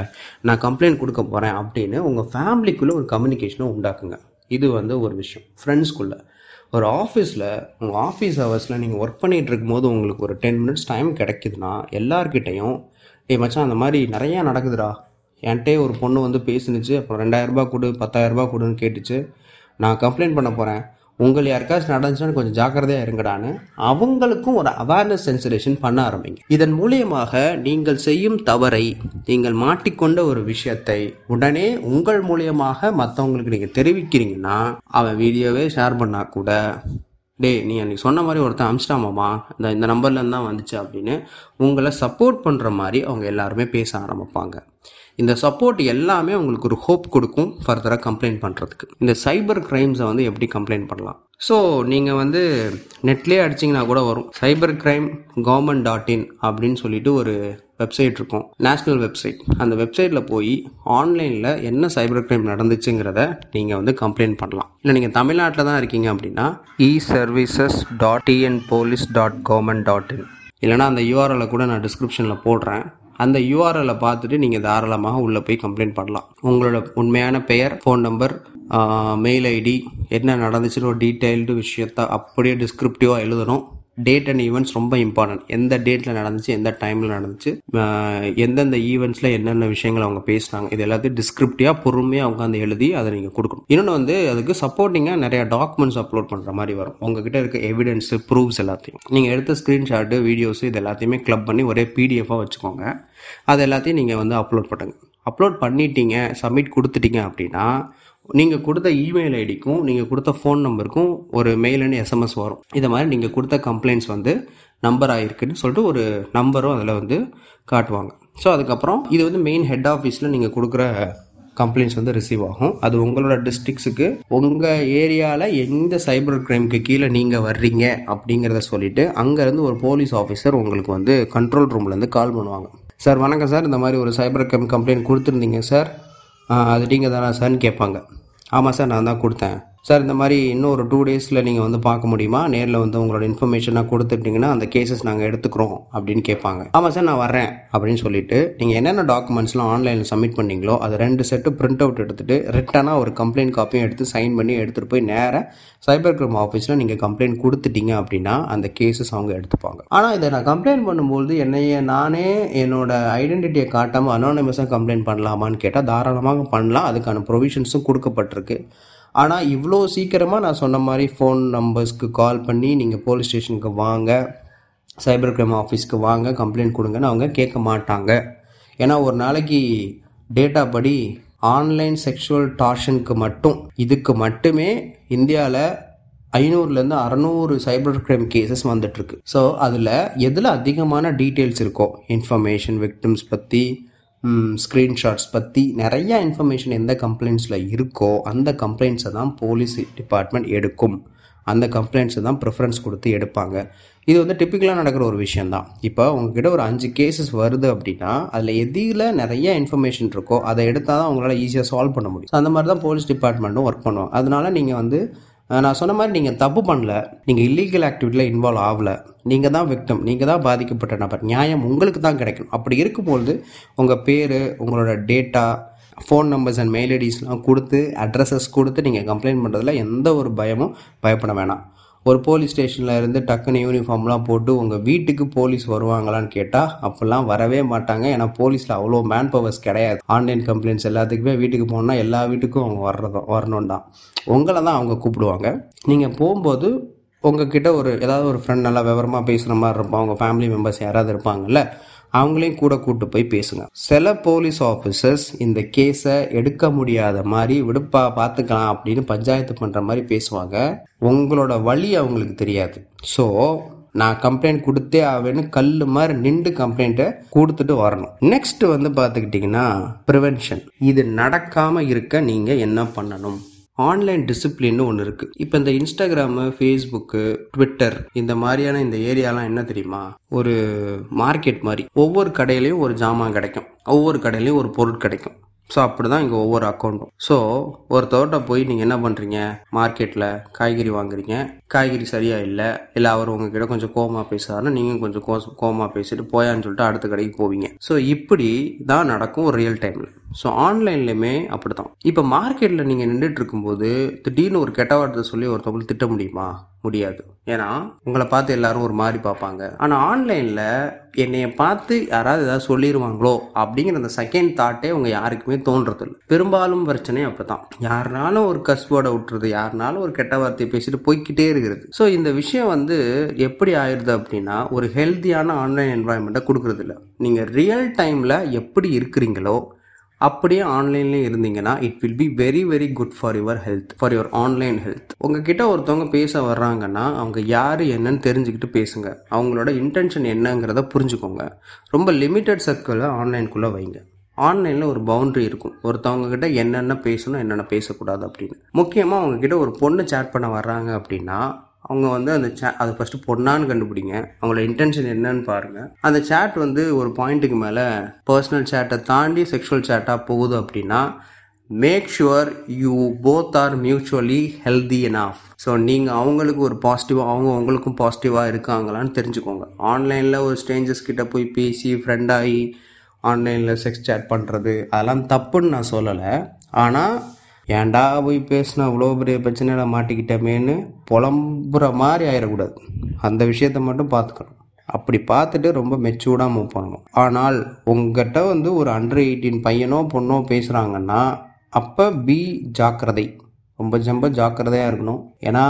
நான் கம்ப்ளைண்ட் கொடுக்க போகிறேன் அப்படின்னு உங்கள் ஃபேமிலிக்குள்ளே ஒரு கம்யூனிகேஷனும் உண்டாக்குங்க. இது வந்து ஒரு விஷயம். ஃப்ரெண்ட்ஸ்குள்ளே, ஒரு ஆஃபீஸில் உங்கள் ஆஃபீஸ் ஹவர்ஸில் நீங்கள் ஒர்க் பண்ணிகிட்டு இருக்கும்போது உங்களுக்கு ஒரு டென் மினிட்ஸ் டைம் கிடைக்குதுன்னா எல்லார்கிட்டையும், ஏ மச்சான் அந்த மாதிரி நிறையா நடக்குதுடா, என்கிட்டே ஒரு பொண்ணு வந்து பேசுனுச்சு, அப்புறம் ரெண்டாயிரரூபா கொடு பத்தாயிரரூபா கொடுன்னு கேட்டுச்சு, நான் கம்ப்ளைண்ட் பண்ண போகிறேன், உங்கள் யாருக்காச்சும் நடந்துச்சுன்னா கொஞ்சம் ஜாக்கிரதையாக இருங்கடான்னு அவங்களுக்கும் ஒரு அவேர்னஸ் சென்சரேஷன் பண்ண ஆரம்பிங்க. இதன் மூலியமாக நீங்கள் செய்யும் தவறை, நீங்கள் மாட்டிக்கொண்ட ஒரு விஷயத்தை உடனே உங்கள் மூலியமாக மற்றவங்களுக்கு நீங்கள் தெரிவிக்கிறீங்கன்னா அவன் வீடியோவே ஷேர் பண்ணால் கூட, டே நீ அன்றைக்கி சொன்ன மாதிரி ஒருத்தன் அமிச்சிட்டாமாம்மா, இந்த இந்த நம்பர்லேருந்து தான் வந்துச்சு அப்படின்னு உங்களை சப்போர்ட் பண்ணுற மாதிரி அவங்க எல்லாருமே பேச ஆரம்பிப்பாங்க. இந்த சப்போர்ட் எல்லாமே உங்களுக்கு ஒரு ஹோப் கொடுக்கும் ஃபர்தராக கம்ப்ளைண்ட் பண்ணுறதுக்கு. இந்த சைபர் கிரைம்ஸை வந்து எப்படி கம்ப்ளைண்ட் பண்ணலாம்? ஸோ நீங்கள் வந்து நெட்லேயே அடிச்சிங்கன்னா கூட வரும். Cyber crime government dot in அப்படின்னு சொல்லிட்டு ஒரு வெப்சைட் இருக்கும், நேஷ்னல் வெப்சைட். அந்த வெப்சைட்டில் போய் ஆன்லைனில் என்ன சைபர் கிரைம் நடந்துச்சுங்கிறத நீங்கள் வந்து கம்ப்ளைண்ட் பண்ணலாம். இல்லை நீங்கள் தமிழ்நாட்டில் தான் இருக்கீங்க அப்படின்னா இ services dot TN police dot government dot in, இல்லைனா அந்த யூஆர்எல்லை கூட நான் டிஸ்கிரிப்ஷனில் போடுறேன், அந்த யூஆர்எல்லை பார்த்துட்டு நீங்கள் தாராளமாக உள்ளே போய் கம்ப்ளைண்ட் பண்ணலாம். உங்களோட உண்மையான பெயர், ஃபோன் நம்பர், மெயில் ஐடி, என்ன நடந்துச்சுன்னு ஒரு டீட்டெயில்டு விஷயத்தை அப்படியே டிஸ்கிரிப்டிவாக எழுதணும். டேட் அண்ட் ஈவெண்ட்ஸ் ரொம்ப இம்பார்ட்டன்ட். எந்த டேட்டில் நடந்துச்சு, எந்த டைமில் நடந்துச்சு, எந்தெந்த ஈவெண்ட்ஸில் என்னென்ன விஷயங்கள் அவங்க பேசுனாங்க, இது எல்லாத்தையும் டிஸ்கிரிப்டிவாக பொறுமையாக உட்காந்து எழுதி அதை நீங்கள் கொடுக்கணும். இன்னொன்று வந்து அதுக்கு சப்போர்ட்டிங்காக நிறையா டாக்குமெண்ட்ஸ் அப்லோட் பண்ணுற மாதிரி வரும். உங்ககிட்ட இருக்க எவிடன்ஸு, ப்ரூஃப்ஸ் எல்லாத்தையும் நீங்கள் எடுத்த ஸ்க்ரீன்ஷாட்டு, வீடியோஸு இது எல்லாத்தையுமே கிளப் பண்ணி ஒரே பிடிஎஃபாக வச்சுக்கோங்க. அது எல்லாத்தையும் நீங்கள் வந்து அப்லோட் பண்ணுங்க. அப்லோட் பண்ணிட்டீங்க, சப்மிட் கொடுத்துட்டீங்க அப்படின்னா நீங்கள் கொடுத்த இமெயில் ஐடிக்கும் நீங்கள் கொடுத்த ஃபோன் நம்பருக்கும் ஒரு மெயிலுன்னு எஸ்எம்எஸ் வரும். இதை மாதிரி நீங்கள் கொடுத்த கம்ப்ளைண்ட்ஸ் வந்து நம்பர் ஆகிருக்குன்னு சொல்லிட்டு ஒரு நம்பரும் அதில் வந்து காட்டுவாங்க. ஸோ அதுக்கப்புறம் இது வந்து மெயின் ஹெட் ஆஃபீஸில் நீங்கள் கொடுக்குற கம்ப்ளைண்ட்ஸ் வந்து ரிசீவ் ஆகும். அது உங்களோட டிஸ்ட்ரிக்ஸுக்கு உங்கள் ஏரியாவில் எந்த சைபர் கிரைம்க்கு கீழே நீங்கள் வர்றீங்க அப்படிங்கிறத சொல்லிவிட்டு அங்கேருந்து ஒரு போலீஸ் ஆஃபீஸர் உங்களுக்கு வந்து கண்ட்ரோல் ரூம்லேருந்து கால் பண்ணுவாங்க. சார் வணக்கம் சார், இந்த மாதிரி ஒரு சைபர் கிரைம் கம்ப்ளைண்ட் கொடுத்துருந்தீங்க சார், அது நீங்கள் தானே சார்ன்னு கேட்பாங்க. ஆமாம் சார், நான் தான் கொடுத்தேன் சார். இந்த மாதிரி இன்னும் ஒரு டூ டேஸில் நீங்கள் வந்து பார்க்க முடியுமா, நேரில் வந்து உங்களோட இன்ஃபர்மேஷனாக கொடுத்துட்டிங்கன்னா அந்த கேசஸ் நாங்கள் எடுத்துக்கிறோம் அப்படின்னு கேட்பாங்க. ஆமாம் சார், நான் வரேன் அப்படின்னு சொல்லிவிட்டு நீங்கள் என்னென்ன டாக்குமெண்ட்ஸ்லாம் ஆன்லைனில் சப்மிட் பண்ணிங்களோ அது ரெண்டு செட்டு பிரிண்ட் அவுட் எடுத்துகிட்டு ரிட்டனாக ஒரு கம்ப்ளைண்ட் காப்பியும் எடுத்து சைன் பண்ணி எடுத்துகிட்டு போய் நேராக சைபர் கிரைம் ஆஃபீஸில் நீங்கள் கம்ப்ளைண்ட் கொடுத்துட்டீங்க அப்படின்னா அந்த கேசஸ் அவங்க எடுத்துப்பாங்க. ஆனால் இதை நான் கம்ப்ளைண்ட் பண்ணும்போது என்னைய நானே என்னோட ஐடென்டிட்டியை காட்டாமல் அனானிமஸாக கம்ப்ளைண்ட் பண்ணலாமான்னு கேட்டால் தாராளமாக பண்ணலாம். அதுக்கான ப்ரொவிஷன்ஸும் கொடுக்கப்பட்டிருக்கு. ஆனால் இவ்வளோ சீக்கிரமாக நான் சொன்ன மாதிரி ஃபோன் நம்பர்ஸ்க்கு கால் பண்ணி நீங்கள் போலீஸ் ஸ்டேஷனுக்கு வாங்க, சைபர் கிரைம் ஆஃபீஸ்க்கு வாங்க, கம்ப்ளைண்ட் கொடுங்கன்னு அவங்க கேட்க மாட்டாங்க. ஏன்னா ஒரு நாளைக்கு டேட்டா படி ஆன்லைன் செக்ஷுவல் டார்ஷனுக்கு மட்டும் இதுக்கு மட்டுமே இந்தியாவில் ஐநூறுலேருந்து அறநூறு சைபர் கிரைம் கேசஸ் வந்துட்டுருக்கு. ஸோ அதில் எதில் அதிகமான டீட்டெயில்ஸ் இருக்கோ, இன்ஃபர்மேஷன், விக்டிம்ஸ் பற்றி, ஸ்க்ரீன்ஷாட்ஸ் பற்றி நிறையா இன்ஃபர்மேஷன் எந்த கம்ப்ளைண்ட்ஸில் இருக்கோ அந்த கம்ப்ளைண்ட்ஸை தான் போலீஸ் டிபார்ட்மெண்ட் எடுக்கும். அந்த கம்ப்ளைண்ட்ஸை தான் ப்ரிஃபரன்ஸ் கொடுத்து எடுப்பாங்க. இது வந்து டிப்பிக்கலாக நடக்கிற ஒரு விஷயந்தான். இப்போ உங்ககிட்ட ஒரு அஞ்சு கேசஸ் வருது அப்படின்னா அதில் எதில் நிறைய இன்ஃபர்மேஷன் இருக்கோ அதை எடுத்தால் தான் உங்களால் ஈஸியாக சால்வ் பண்ண முடியும். அந்த மாதிரி தான் போலீஸ் டிபார்ட்மெண்ட்டும் ஒர்க் பண்ணுவோம். அதனால் நீங்கள் வந்து நான் சொன்ன மாதிரி நீங்கள் தப்பு பண்ணல, நீங்கள் இல்லீகல் ஆக்டிவிட்டியில் இன்வால்வ் ஆகலை, நீங்கள் தான் விக்டம், நீங்கள் தான் பாதிக்கப்பட்ட நபர், நியாயம் உங்களுக்கு தான் கிடைக்கணும். அப்படி இருக்கும்பொழுது உங்கள் பேர், உங்களோட data, phone numbers and mail ஐடிஸ்லாம் கொடுத்து அட்ரஸஸ் கொடுத்து நீங்கள் கம்ப்ளைண்ட் பண்ணுறதுல எந்த ஒரு பயமும் பயப்பட வேணாம். ஒரு போலீஸ் ஸ்டேஷனில் இருந்து டக்குன்னு யூனிஃபார்ம்லாம் போட்டு உங்கள் வீட்டுக்கு போலீஸ் வருவாங்களான்னு கேட்டால் அப்படிலாம் வரவே மாட்டாங்க. ஏன்னா போலீஸில் அவ்வளோ மேன் பவர்ஸ் கிடையாது. ஆன்லைன் கம்ப்ளைண்ட்ஸ் எல்லாத்துக்குமே வீட்டுக்கு போனால் எல்லா வீட்டுக்கும் அவங்க வர்றதும் வரணும் தான், உங்களை தான் அவங்க கூப்பிடுவாங்க. நீங்கள் போகும்போது உங்ககிட்ட ஒரு ஏதாவது ஒரு ஃப்ரெண்ட் நல்லா விவரமாக பேசுகிற மாதிரி இருப்பான், அவங்க ஃபேமிலி மெம்பர்ஸ் யாராவது இருப்பாங்கல்ல, அவங்களையும் கூட கூப்பிட்டு போய் பேசுங்க. சில போலீஸ் ஆஃபீஸர்ஸ் இந்த கேஸை எடுக்க முடியாத மாதிரி விடுப்பா பார்த்துக்கலாம் அப்படின்னு பஞ்சாயத்து பண்ணுற மாதிரி பேசுவாங்க. உங்களோட வழி அவங்களுக்கு தெரியாது. ஸோ நான் கம்ப்ளைண்ட் கொடுத்தே ஆவேன்னு கல் மாதிரி நின்று கம்ப்ளைண்ட்டை கொடுத்துட்டு வரணும். நெக்ஸ்ட் வந்து பார்த்துக்கிட்டிங்கன்னா ப்ரிவென்ஷன். இது நடக்காமல் இருக்க நீங்கள் என்ன பண்ணணும்? ஆன்லைன் டிசிப்ளின்னு ஒன்று இருக்குது. இப்போ இந்த இன்ஸ்டாகிராமு, ஃபேஸ்புக்கு, ட்விட்டர் இந்த மாதிரியான இந்த ஏரியாலாம் என்ன தெரியுமா, ஒரு மார்க்கெட் மாதிரி. ஒவ்வொரு கடையிலையும் ஒரு ஜாமான் கிடைக்கும், ஒவ்வொரு கடையிலையும் ஒரு பொருள் கிடைக்கும். ஸோ அப்படி தான் இங்கே ஒவ்வொரு அக்கௌண்ட்டும். ஸோ ஒருத்தவர்கிட்ட போய் நீங்கள் என்ன பண்ணுறீங்க, மார்க்கெட்டில் காய்கறி வாங்குறீங்க, காய்கறி சரியாக இல்லை, இல்லை அவர் உங்ககிட்ட கொஞ்சம் கோவமாக பேசுகிறாருன்னா நீங்கள் கொஞ்சம் கோ கோவமாக பேசிட்டு போயான்னு சொல்லிட்டு அடுத்த கடைக்கு போவீங்க. ஸோ இப்படி தான் நடக்கும் ரியல் டைமில். ஸோ ஆன்லைன்லையுமே அப்படி தான். இப்போ மார்க்கெட்டில் நீங்கள் நின்றுட்டு இருக்கும்போது திடீர்னு ஒரு கெட்ட வார்த்தை சொல்லி ஒருத்தவங்களுக்கு திட்ட முடியுமா? முடியாது. ஏன்னா உங்களை பார்த்து எல்லாரும் ஒரு மாதிரி பார்ப்பாங்க. ஆனால் ஆன்லைனில் என்னைய பார்த்து யாராவது ஏதாவது சொல்லிடுவாங்களோ அப்படிங்கிற அந்த செகண்ட் தாட்டே உங்கள் யாருக்குமே தோன்றது இல்லை. பெரும்பாலும் பிரச்சனை அப்படி தான். யாருனாலும் ஒரு கஸ்வேர்டை விட்டுறது, யாருனாலும் ஒரு கெட்ட வார்த்தையை பேசிட்டு போய்கிட்டே இருக்கிறது. ஸோ இந்த விஷயம் வந்து எப்படி ஆயிடுது அப்படின்னா ஒரு ஹெல்த்தியான ஆன்லைன் என்வாயன்மெண்ட்டை கொடுக்குறது இல்லை. நீங்கள் ரியல் டைமில் எப்படி இருக்கிறீங்களோ அப்படியே ஆன்லைன்லேயே இருந்தீங்கன்னா it will be very very good for your health, for your online health. உங்ககிட்ட ஒருத்தவங்க பேச வர்றாங்கன்னா அவங்க யார் என்னன்னு தெரிஞ்சுக்கிட்டு பேசுங்க. அவங்களோட இன்டென்ஷன் என்னங்கிறத புரிஞ்சுக்கோங்க. ரொம்ப லிமிட்டட் சர்க்கிளில் ஆன்லைனுக்குள்ளே வைங்க. ஆன்லைனில் ஒரு பவுண்ட்ரி இருக்கும், ஒருத்தவங்ககிட்ட என்னென்ன பேசணும் என்னென்ன பேசக்கூடாது அப்படின்னு. முக்கியமாக அவங்கக்கிட்ட ஒரு பொண்ணு சேட் பண்ண வர்றாங்க அப்படின்னா அவங்க வந்து அந்த சே அதை ஃபஸ்ட்டு பொண்ணான்னு கண்டுபிடிங்க. அவங்களோட இன்டென்ஷன் என்னன்னு பாருங்கள். அந்த சேட் வந்து ஒரு பாயிண்ட்டுக்கு மேலே பர்சனல் சேட்டை தாண்டி செக்ஷுவல் சேட்டாக போகுது அப்படின்னா make sure you both are mutually healthy enough. So நீங்கள் அவங்களுக்கு ஒரு பாசிட்டிவாக, அவங்க அவங்களுக்கும் பாசிட்டிவாக இருக்காங்களான்னு தெரிஞ்சுக்கோங்க. ஆன்லைனில் ஒரு ஸ்ட்ரேஞ்சர்ஸ் கிட்டே போய் பேசி ஃப்ரெண்டாகி ஆன்லைனில் செக்ஸ் சேட் பண்ணுறது அதெல்லாம் தப்புன்னு நான் சொல்லலை. ஆனால் ஏண்டா போய் பேசினா அவ்வளோ பெரிய பிரச்சனையில் மாட்டிக்கிட்டமேன்னு புலம்புற மாதிரி ஆயிடக்கூடாது. அந்த விஷயத்த மட்டும் பார்த்துக்கணும். அப்படி பார்த்துட்டு ரொம்ப மெச்சூர்டாக மூவ் பண்ணணும். ஆனால் உங்ககிட்ட வந்து ஒரு அண்டர் எயிட்டீன் பையனோ பொண்ணோ பேசுகிறாங்கன்னா அப்போ பி ஜாக்கிரதை, ரொம்ப ரொம்ப ஜாக்கிரதையாக இருக்கணும். ஏன்னா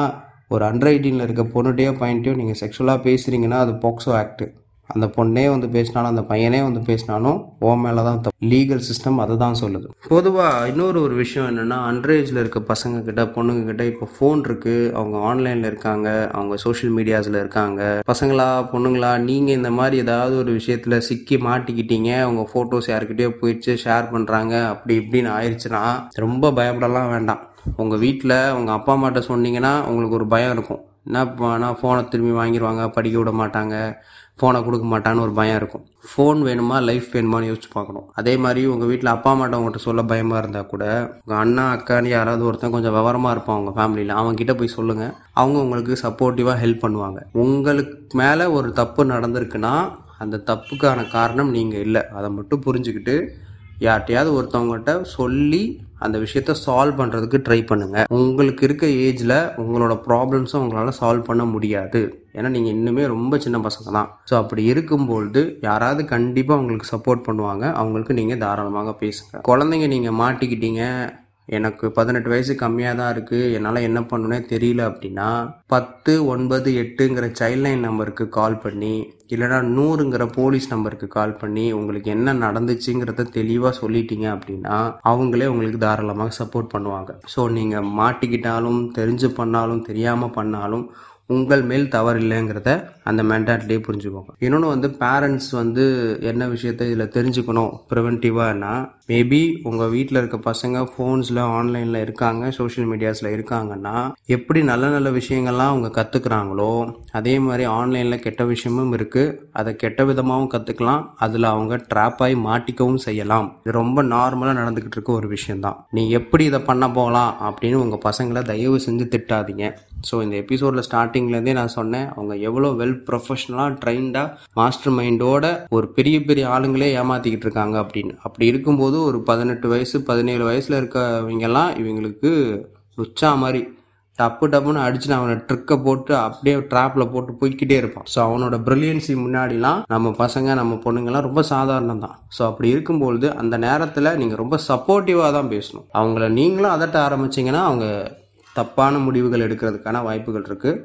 ஒரு அண்டர் எயிட்டீனில் இருக்க பொண்ணுகிட்டையோ பையன்ட்டையோ நீங்கள் செக்ஷுவலாக பேசுகிறீங்கன்னா அது போக்ஸோ ஆக்ட். அந்த பொண்ணே வந்து பேசினாலும் அந்த பையனே வந்து பேசினாலும் ஓ மேலே தான் லீகல் சிஸ்டம் அதை தான் சொல்லுது. பொதுவாக இன்னொரு ஒரு விஷயம் என்னென்னா, அண்டரேஜில் இருக்க பசங்கக்கிட்ட பொண்ணுங்கக்கிட்ட இப்போ ஃபோன் இருக்குது, அவங்க ஆன்லைனில் இருக்காங்க, அவங்க சோஷியல் மீடியாஸில் இருக்காங்க. பசங்களா பொண்ணுங்களா, நீங்கள் இந்த மாதிரி ஏதாவது ஒரு விஷயத்தில் சிக்கி மாட்டிக்கிட்டீங்க, அவங்க ஃபோட்டோஸ் யாருக்கிட்டேயோ போயிடுச்சு, ஷேர் பண்ணுறாங்க, அப்படி இப்படின்னு ஆயிடுச்சுன்னா ரொம்ப பயப்படலாம் வேண்டாம். உங்கள் வீட்டில் உங்கள் அப்பா அம்மாட்ட சொன்னீங்கன்னா உங்களுக்கு ஒரு பயம் இருக்கும், என்ன ஆனால் ஃபோனை திரும்பி வாங்கிடுவாங்க, படிக்க விட மாட்டாங்க, ஃபோனை கொடுக்க மாட்டான்னு ஒரு பயம் இருக்கும். ஃபோன் வேணுமா லைஃப் வேணுமான்னு யோசிச்சு பார்க்கணும். அதே மாதிரி உங்கள் வீட்டில் அப்பா அம்மாட்ட அவங்ககிட்ட சொல்ல பயமாக இருந்தால் கூட உங்கள் அண்ணா அக்கான்னு யாராவது ஒருத்தன் கொஞ்சம் விவரமாக இருப்பான் அவங்க ஃபேமிலியில், அவங்ககிட்ட போய் சொல்லுங்கள், அவங்க உங்களுக்கு சப்போர்ட்டிவாக ஹெல்ப் பண்ணுவாங்க. உங்களுக்கு மேலே ஒரு தப்பு நடந்திருக்குன்னா அந்த தப்புக்கான காரணம் நீங்கள் இல்லை, அதை மட்டும் புரிஞ்சுக்கிட்டு யார்ட்டையாவது ஒருத்தவங்ககிட்ட சொல்லி அந்த விஷயத்த சால்வ் பண்ணுறதுக்கு ட்ரை பண்ணுங்கள். உங்களுக்கு இருக்க ஏஜில் உங்களோட ப்ராப்ளம்ஸும் உங்களால் சால்வ் பண்ண முடியாது, ஏன்னா நீங்கள் இன்னுமே ரொம்ப சின்ன பசங்க தான். ஸோ அப்படி இருக்கும்பொழுது யாராவது கண்டிப்பாக உங்களுக்கு சப்போர்ட் பண்ணுவாங்க, அவங்களுக்கு நீங்கள் தாராளமாக பேசுங்க. குழந்தைங்க நீங்கள் மாட்டிக்கிட்டீங்க, எனக்கு பதினெட்டு வயசு கம்மியாக தான் இருக்குது, என்னால் என்ன பண்ணுனே தெரியல அப்படின்னா பத்து ஒன்பது எட்டுங்கிற சைல்ட்லைன் நம்பருக்கு கால் பண்ணி, இல்லைனா நூறுங்கிற போலீஸ் நம்பருக்கு கால் பண்ணி உங்களுக்கு என்ன நடந்துச்சுங்கிறத தெளிவாக சொல்லிட்டீங்க அப்படின்னா அவங்களே உங்களுக்கு தாராளமாக சப்போர்ட் பண்ணுவாங்க. ஸோ நீங்கள் மாட்டிக்கிட்டாலும் தெரிஞ்சு பண்ணாலும் தெரியாமல் பண்ணாலும் உங்கள் மேல் தவறு இல்லைங்கிறத அந்த மென்டாலிட்டியே புரிஞ்சுக்கோங்க. இன்னொன்று வந்து பேரண்ட்ஸ் வந்து என்ன விஷயத்த இதில் தெரிஞ்சுக்கணும் ப்ரிவென்டிவாகனா, மேபி உங்கள் வீட்டில் இருக்க பசங்க ஃபோன்ஸில் ஆன்லைனில் இருக்காங்க, சோஷியல் மீடியாஸில் இருக்காங்கன்னா எப்படி நல்ல நல்ல விஷயங்கள்லாம் அவங்க கற்றுக்குறாங்களோ அதே மாதிரி ஆன்லைனில் கெட்ட விஷயமும் இருக்குது, அதை கெட்ட விதமாகவும் கற்றுக்கலாம், அதில் அவங்க ட்ராப் ஆகி மாட்டிக்கவும் செய்யலாம். இது ரொம்ப நார்மலாக நடந்துக்கிட்டு இருக்க ஒரு விஷயந்தான். நீ எப்படி இதை பண்ண போகலாம் அப்படின்னு உங்கள் பசங்களை தயவு செஞ்சு திட்டாதீங்க. ஸோ இந்த எபிசோடில் ஸ்டார்டிங்லேருந்தே நான் சொன்னேன், அவங்க எவ்வளோ வெல் ப்ரொஃபஷ்னலாக ட்ரைண்டாக மாஸ்டர் மைண்டோட ஒரு பெரிய பெரிய ஆளுங்களே ஏமாற்றிக்கிட்டு இருக்காங்க அப்படின்னு. அப்படி இருக்கும்போது ஒரு பதினெட்டு வயசு பதினேழு வயசில் இருக்கவங்கெல்லாம் இவங்களுக்கு உச்சா மாதிரி டப்பு டப்புன்னு அடிச்சு அவனை ட்ரிக்கை போட்டு அப்படியே ட்ராப்பில் போட்டு போய்கிட்டே இருப்பான். ஸோ அவனோட ப்ரில்லியன்ஸி முன்னாடிலாம் நம்ம பசங்க நம்ம பொண்ணுங்கள்லாம் ரொம்ப சாதாரணம் தான். ஸோ அப்படி இருக்கும்பொழுது அந்த நேரத்தில் நீங்கள் ரொம்ப சப்போர்ட்டிவாக தான் பேசணும். அவங்கள நீங்களும் அதட்ட ஆரம்பிச்சிங்கன்னா அவங்க தப்பான முடிவுகள் எடுக்கிறதுக்கான வாய்ப்புகள் இருக்குது.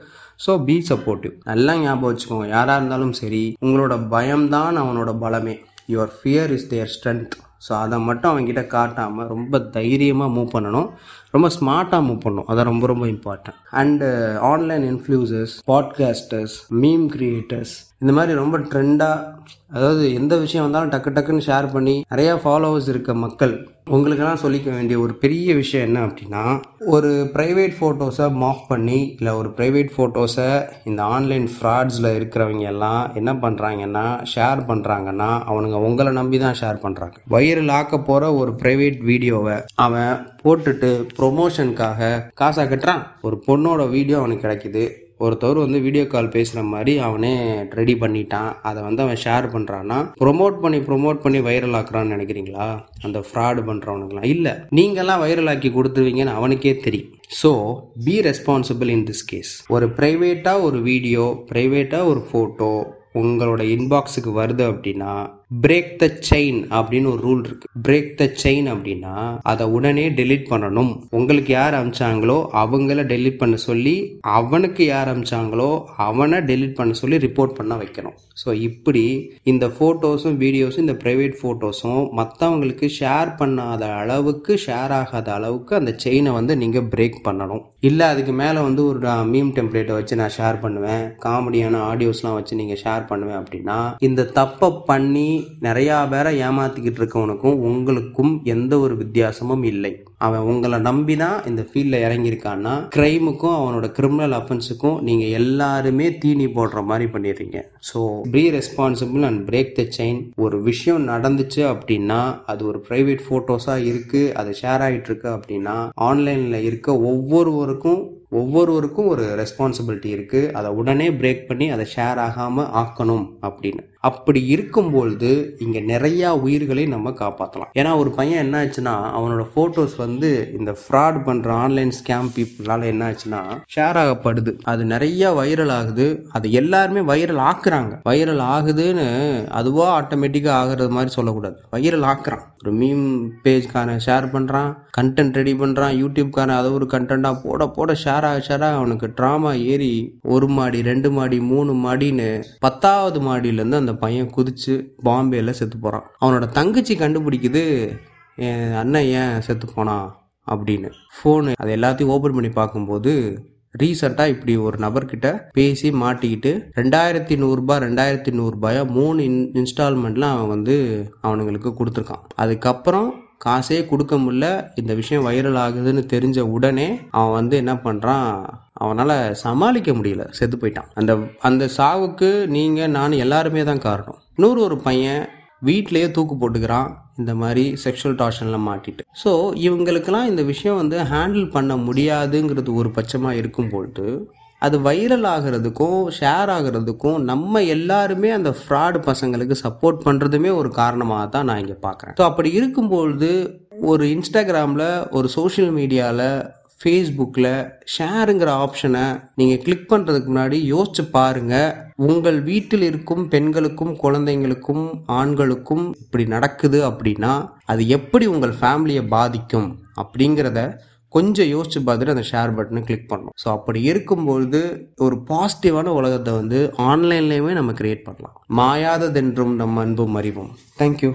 So be supportive. நல்லா ஞாபகம் வச்சுக்கோங்க, யாராக இருந்தாலும் சரி, உங்களோட பயம்தான் அவனோட பலமே. Your fear is their strength. So அதை மட்டும் அவங்ககிட்ட காட்டாமல் ரொம்ப தைரியமாக மூவ் பண்ணணும், ரொம்ப ஸ்மார்ட்டாக மூவ் பண்ணணும், அதான் ரொம்ப ரொம்ப important. And online influencers, podcasters, meme creators, இந்த மாதிரி ரொம்ப ட்ரெண்டாக, அதாவது எந்த விஷயம் வந்தாலும் டக்கு டக்குன்னு ஷேர் பண்ணி நிறையா ஃபாலோவர்ஸ் இருக்க மக்கள், உங்களுக்கெல்லாம் சொல்லிக்க வேண்டிய ஒரு பெரிய விஷயம் என்ன அப்படின்னா, ஒரு ப்ரைவேட் ஃபோட்டோஸை மாஃப் பண்ணி இல்லை ஒரு ப்ரைவேட் ஃபோட்டோஸை இந்த ஆன்லைன் ஃப்ராட்ஸில் இருக்கிறவங்க எல்லாம் என்ன பண்ணுறாங்கன்னா ஷேர் பண்ணுறாங்கன்னா அவனுங்க உங்களை நம்பி தான் ஷேர் பண்ணுறாங்க. வைரல் ஆக்க போகிற ஒரு ப்ரைவேட் வீடியோவை அவன் போட்டுட்டு ப்ரொமோஷனுக்காக காசாக கட்டுறான். ஒரு பொண்ணோட வீடியோ அவனுக்கு கிடைக்கிது, ஒருத்தவர் வந்து வீடியோ கால் பேசுகிற மாதிரி அவனே ரெடி பண்ணிட்டான், அதை வந்து அவன் ஷேர் பண்ணுறான்னா ப்ரொமோட் பண்ணி ப்ரொமோட் பண்ணி வைரல் ஆக்குறான்னு நினைக்கிறீங்களா அந்த ஃப்ராடு பண்ணுறவனுக்குலாம்? இல்லை, நீங்கள்லாம் வைரல் ஆக்கி கொடுத்துருவீங்கன்னு அவனுக்கே தெரியும். So be responsible in this case. ஒரு ப்ரைவேட்டாக ஒரு வீடியோ, ப்ரைவேட்டாக ஒரு ஃபோட்டோ உங்களோட இன்பாக்ஸுக்கு வருது அப்படின்னா பிரேக் த செயின் அப்படின்னு ஒரு ரூல் இருக்கு. பிரேக் த செயின் அப்படின்னா அதை உடனே டெலீட் பண்ணணும். உங்களுக்கு யார் அனுப்பிச்சாங்களோ அவங்கள டெலீட் பண்ண சொல்லி, அவனுக்கு யார் அனுப்பிச்சாங்களோ அவனை டெலீட் பண்ண சொல்லி ரிப்போர்ட் பண்ண வைக்கணும். ஸோ இப்படி இந்த ஃபோட்டோஸும் வீடியோஸும் இந்த ப்ரைவேட் ஃபோட்டோஸும் மற்றவங்களுக்கு ஷேர் பண்ணாத அளவுக்கு, ஷேர் ஆகாத அளவுக்கு அந்த செயினை வந்து நீங்கள் பிரேக் பண்ணணும். இல்லை அதுக்கு மேலே வந்து ஒரு மீம் டெம்ப்ளேட்டை வச்சு நான் ஷேர் பண்ணுவேன், காமெடியான ஆடியோஸ்லாம் வச்சு நீங்கள் ஷேர் பண்ணுவேன் அப்படின்னா இந்த தப்பை பண்ணி நிறையா பேரை ஏமாத்திக்கிட்டு இருக்கவனுக்கும் உங்களுக்கும் எந்த ஒரு வித்தியாசமும் இல்லை. அவன் உங்களை நம்பி தான் இந்த ஃபீல்டில் இறங்கியிருக்கான்னா கிரைமுக்கும் அவனோட கிரிமினல் அஃபென்ஸுக்கும் நீங்கள் எல்லாருமே தீனி போடுற மாதிரி பண்ணிடுறீங்க. So be responsible and break the chain. ஒரு விஷயம் நடந்துச்சு அப்படின்னா அது ஒரு ப்ரைவேட் ஃபோட்டோஸாக இருக்குது, அது ஷேர் ஆகிட்டு இருக்கு அப்படின்னா ஆன்லைனில் இருக்க ஒவ்வொருவருக்கும் ஒவ்வொருவருக்கும் ஒரு ரெஸ்பான்சிபிலிட்டி இருக்குது, அதை உடனே பிரேக் பண்ணி அதை ஷேர் ஆகாமல் ஆக்கணும் அப்படின்னு. அப்படி இருக்கும்பொழுது இங்கே நிறையா உயிர்களை நம்ம காப்பாற்றலாம். ஏன்னா ஒரு பையன் என்ன ஆச்சுன்னா அவனோட ஃபோட்டோஸ் வந்து இந்த ஃப்ராட் பண்ணுற ஆன்லைன் ஸ்கேம் பீப்புளால் என்ன ஆச்சுன்னா ஷேர் ஆகப்படுது, அது நிறையா வைரல் ஆகுது, அது எல்லாருமே வைரல் ஆக்குறாங்க. வைரல் ஆகுதுன்னு அதுவாக ஆட்டோமேட்டிக்காக ஆகிறது மாதிரி சொல்லக்கூடாது, வைரல் ஆக்குறான். ஒரு மீம் பேஜ்காரன் ஷேர் பண்ணுறான், கண்டென்ட் ரெடி பண்ணுறான், யூடியூப்காரன் அதை ஒரு கண்டென்ட்டாக போட போட ஷேர் ஆக ஷேர் ஆக அவனுக்கு ட்ராமா ஏறி ஒரு மாடி ரெண்டு மாடி மூணு மாடின்னு பத்தாவது மாடியிலேருந்து அந்த அந்த பையன் குதிச்சு பாம்பேயில் செத்து போகிறான். அவனோட தங்கச்சி கண்டுபிடிக்குது என் அண்ணன் ஏன் செத்து போனான் அப்படின்னு. ஃபோனு அதை எல்லாத்தையும் ஓப்பன் பண்ணி பார்க்கும்போது ரீசெண்டாக இப்படி ஒரு நபர்கிட்ட பேசி மாட்டிக்கிட்டு ரெண்டாயிரத்தி நூறுரூபா ரெண்டாயிரத்தி நூறுரூபாயா மூணு இன் இன்ஸ்டால்மெண்ட்லாம் அவன் வந்து அவனுங்களுக்கு கொடுத்துருக்கான். அதுக்கப்புறம் காசே கொடுக்க முடியல. இந்த விஷயம் வைரல் ஆகுதுன்னு தெரிஞ்ச உடனே அவன் வந்து என்ன பண்ணுறான், அவனால் சமாளிக்க முடியல, செத்து போயிட்டான். அந்த அந்த சாவுக்கு நீங்கள் நான் எல்லாருமே தான் காரணம். இன்னொரு ஒரு பையன் வீட்டிலையே தூக்கு போட்டுக்கிறான் இந்த மாதிரி செக்ஷுவல் டார்ச்சரில் மாட்டிட்டு. ஸோ இவங்களுக்கெல்லாம் இந்த விஷயம் வந்து ஹேண்டில் பண்ண முடியாதுங்கிறது ஒரு பட்சமாக இருக்கும்பொழுது அது வைரல் ஆகிறதுக்கும் ஷேர் ஆகிறதுக்கும் நம்ம எல்லாருமே அந்த ஃப்ராடு பசங்களுக்கு சப்போர்ட் பண்ணுறதுமே ஒரு காரணமாக தான் நான் இங்கே பார்க்குறேன். ஸோ அப்படி இருக்கும்பொழுது ஒரு இன்ஸ்டாகிராமில், ஒரு சோஷியல் மீடியாவில், ஃபேஸ்புக்கில் ஷேருங்கிற ஆப்ஷனை நீங்கள் கிளிக் பண்ணுறதுக்கு முன்னாடி யோசிச்சு பாருங்கள். உங்கள் வீட்டில் இருக்கும் பெண்களுக்கும் குழந்தைங்களுக்கும் ஆண்களுக்கும் இப்படி நடக்குது அப்படின்னா அது எப்படி உங்கள் ஃபேமிலியை பாதிக்கும் அப்படிங்கிறத கொஞ்சம் யோசிச்சு பார்த்துட்டு அந்த ஷேர் பட்டனை கிளிக் பண்ணணும். ஸோ அப்படி இருக்கும்பொழுது ஒரு பாசிட்டிவான உலகத்தை வந்து ஆன்லைன்லேயுமே நம்ம கிரியேட் பண்ணலாம். மாயாததென்றும் நம் அன்பும் அறிவும். தேங்க்யூ.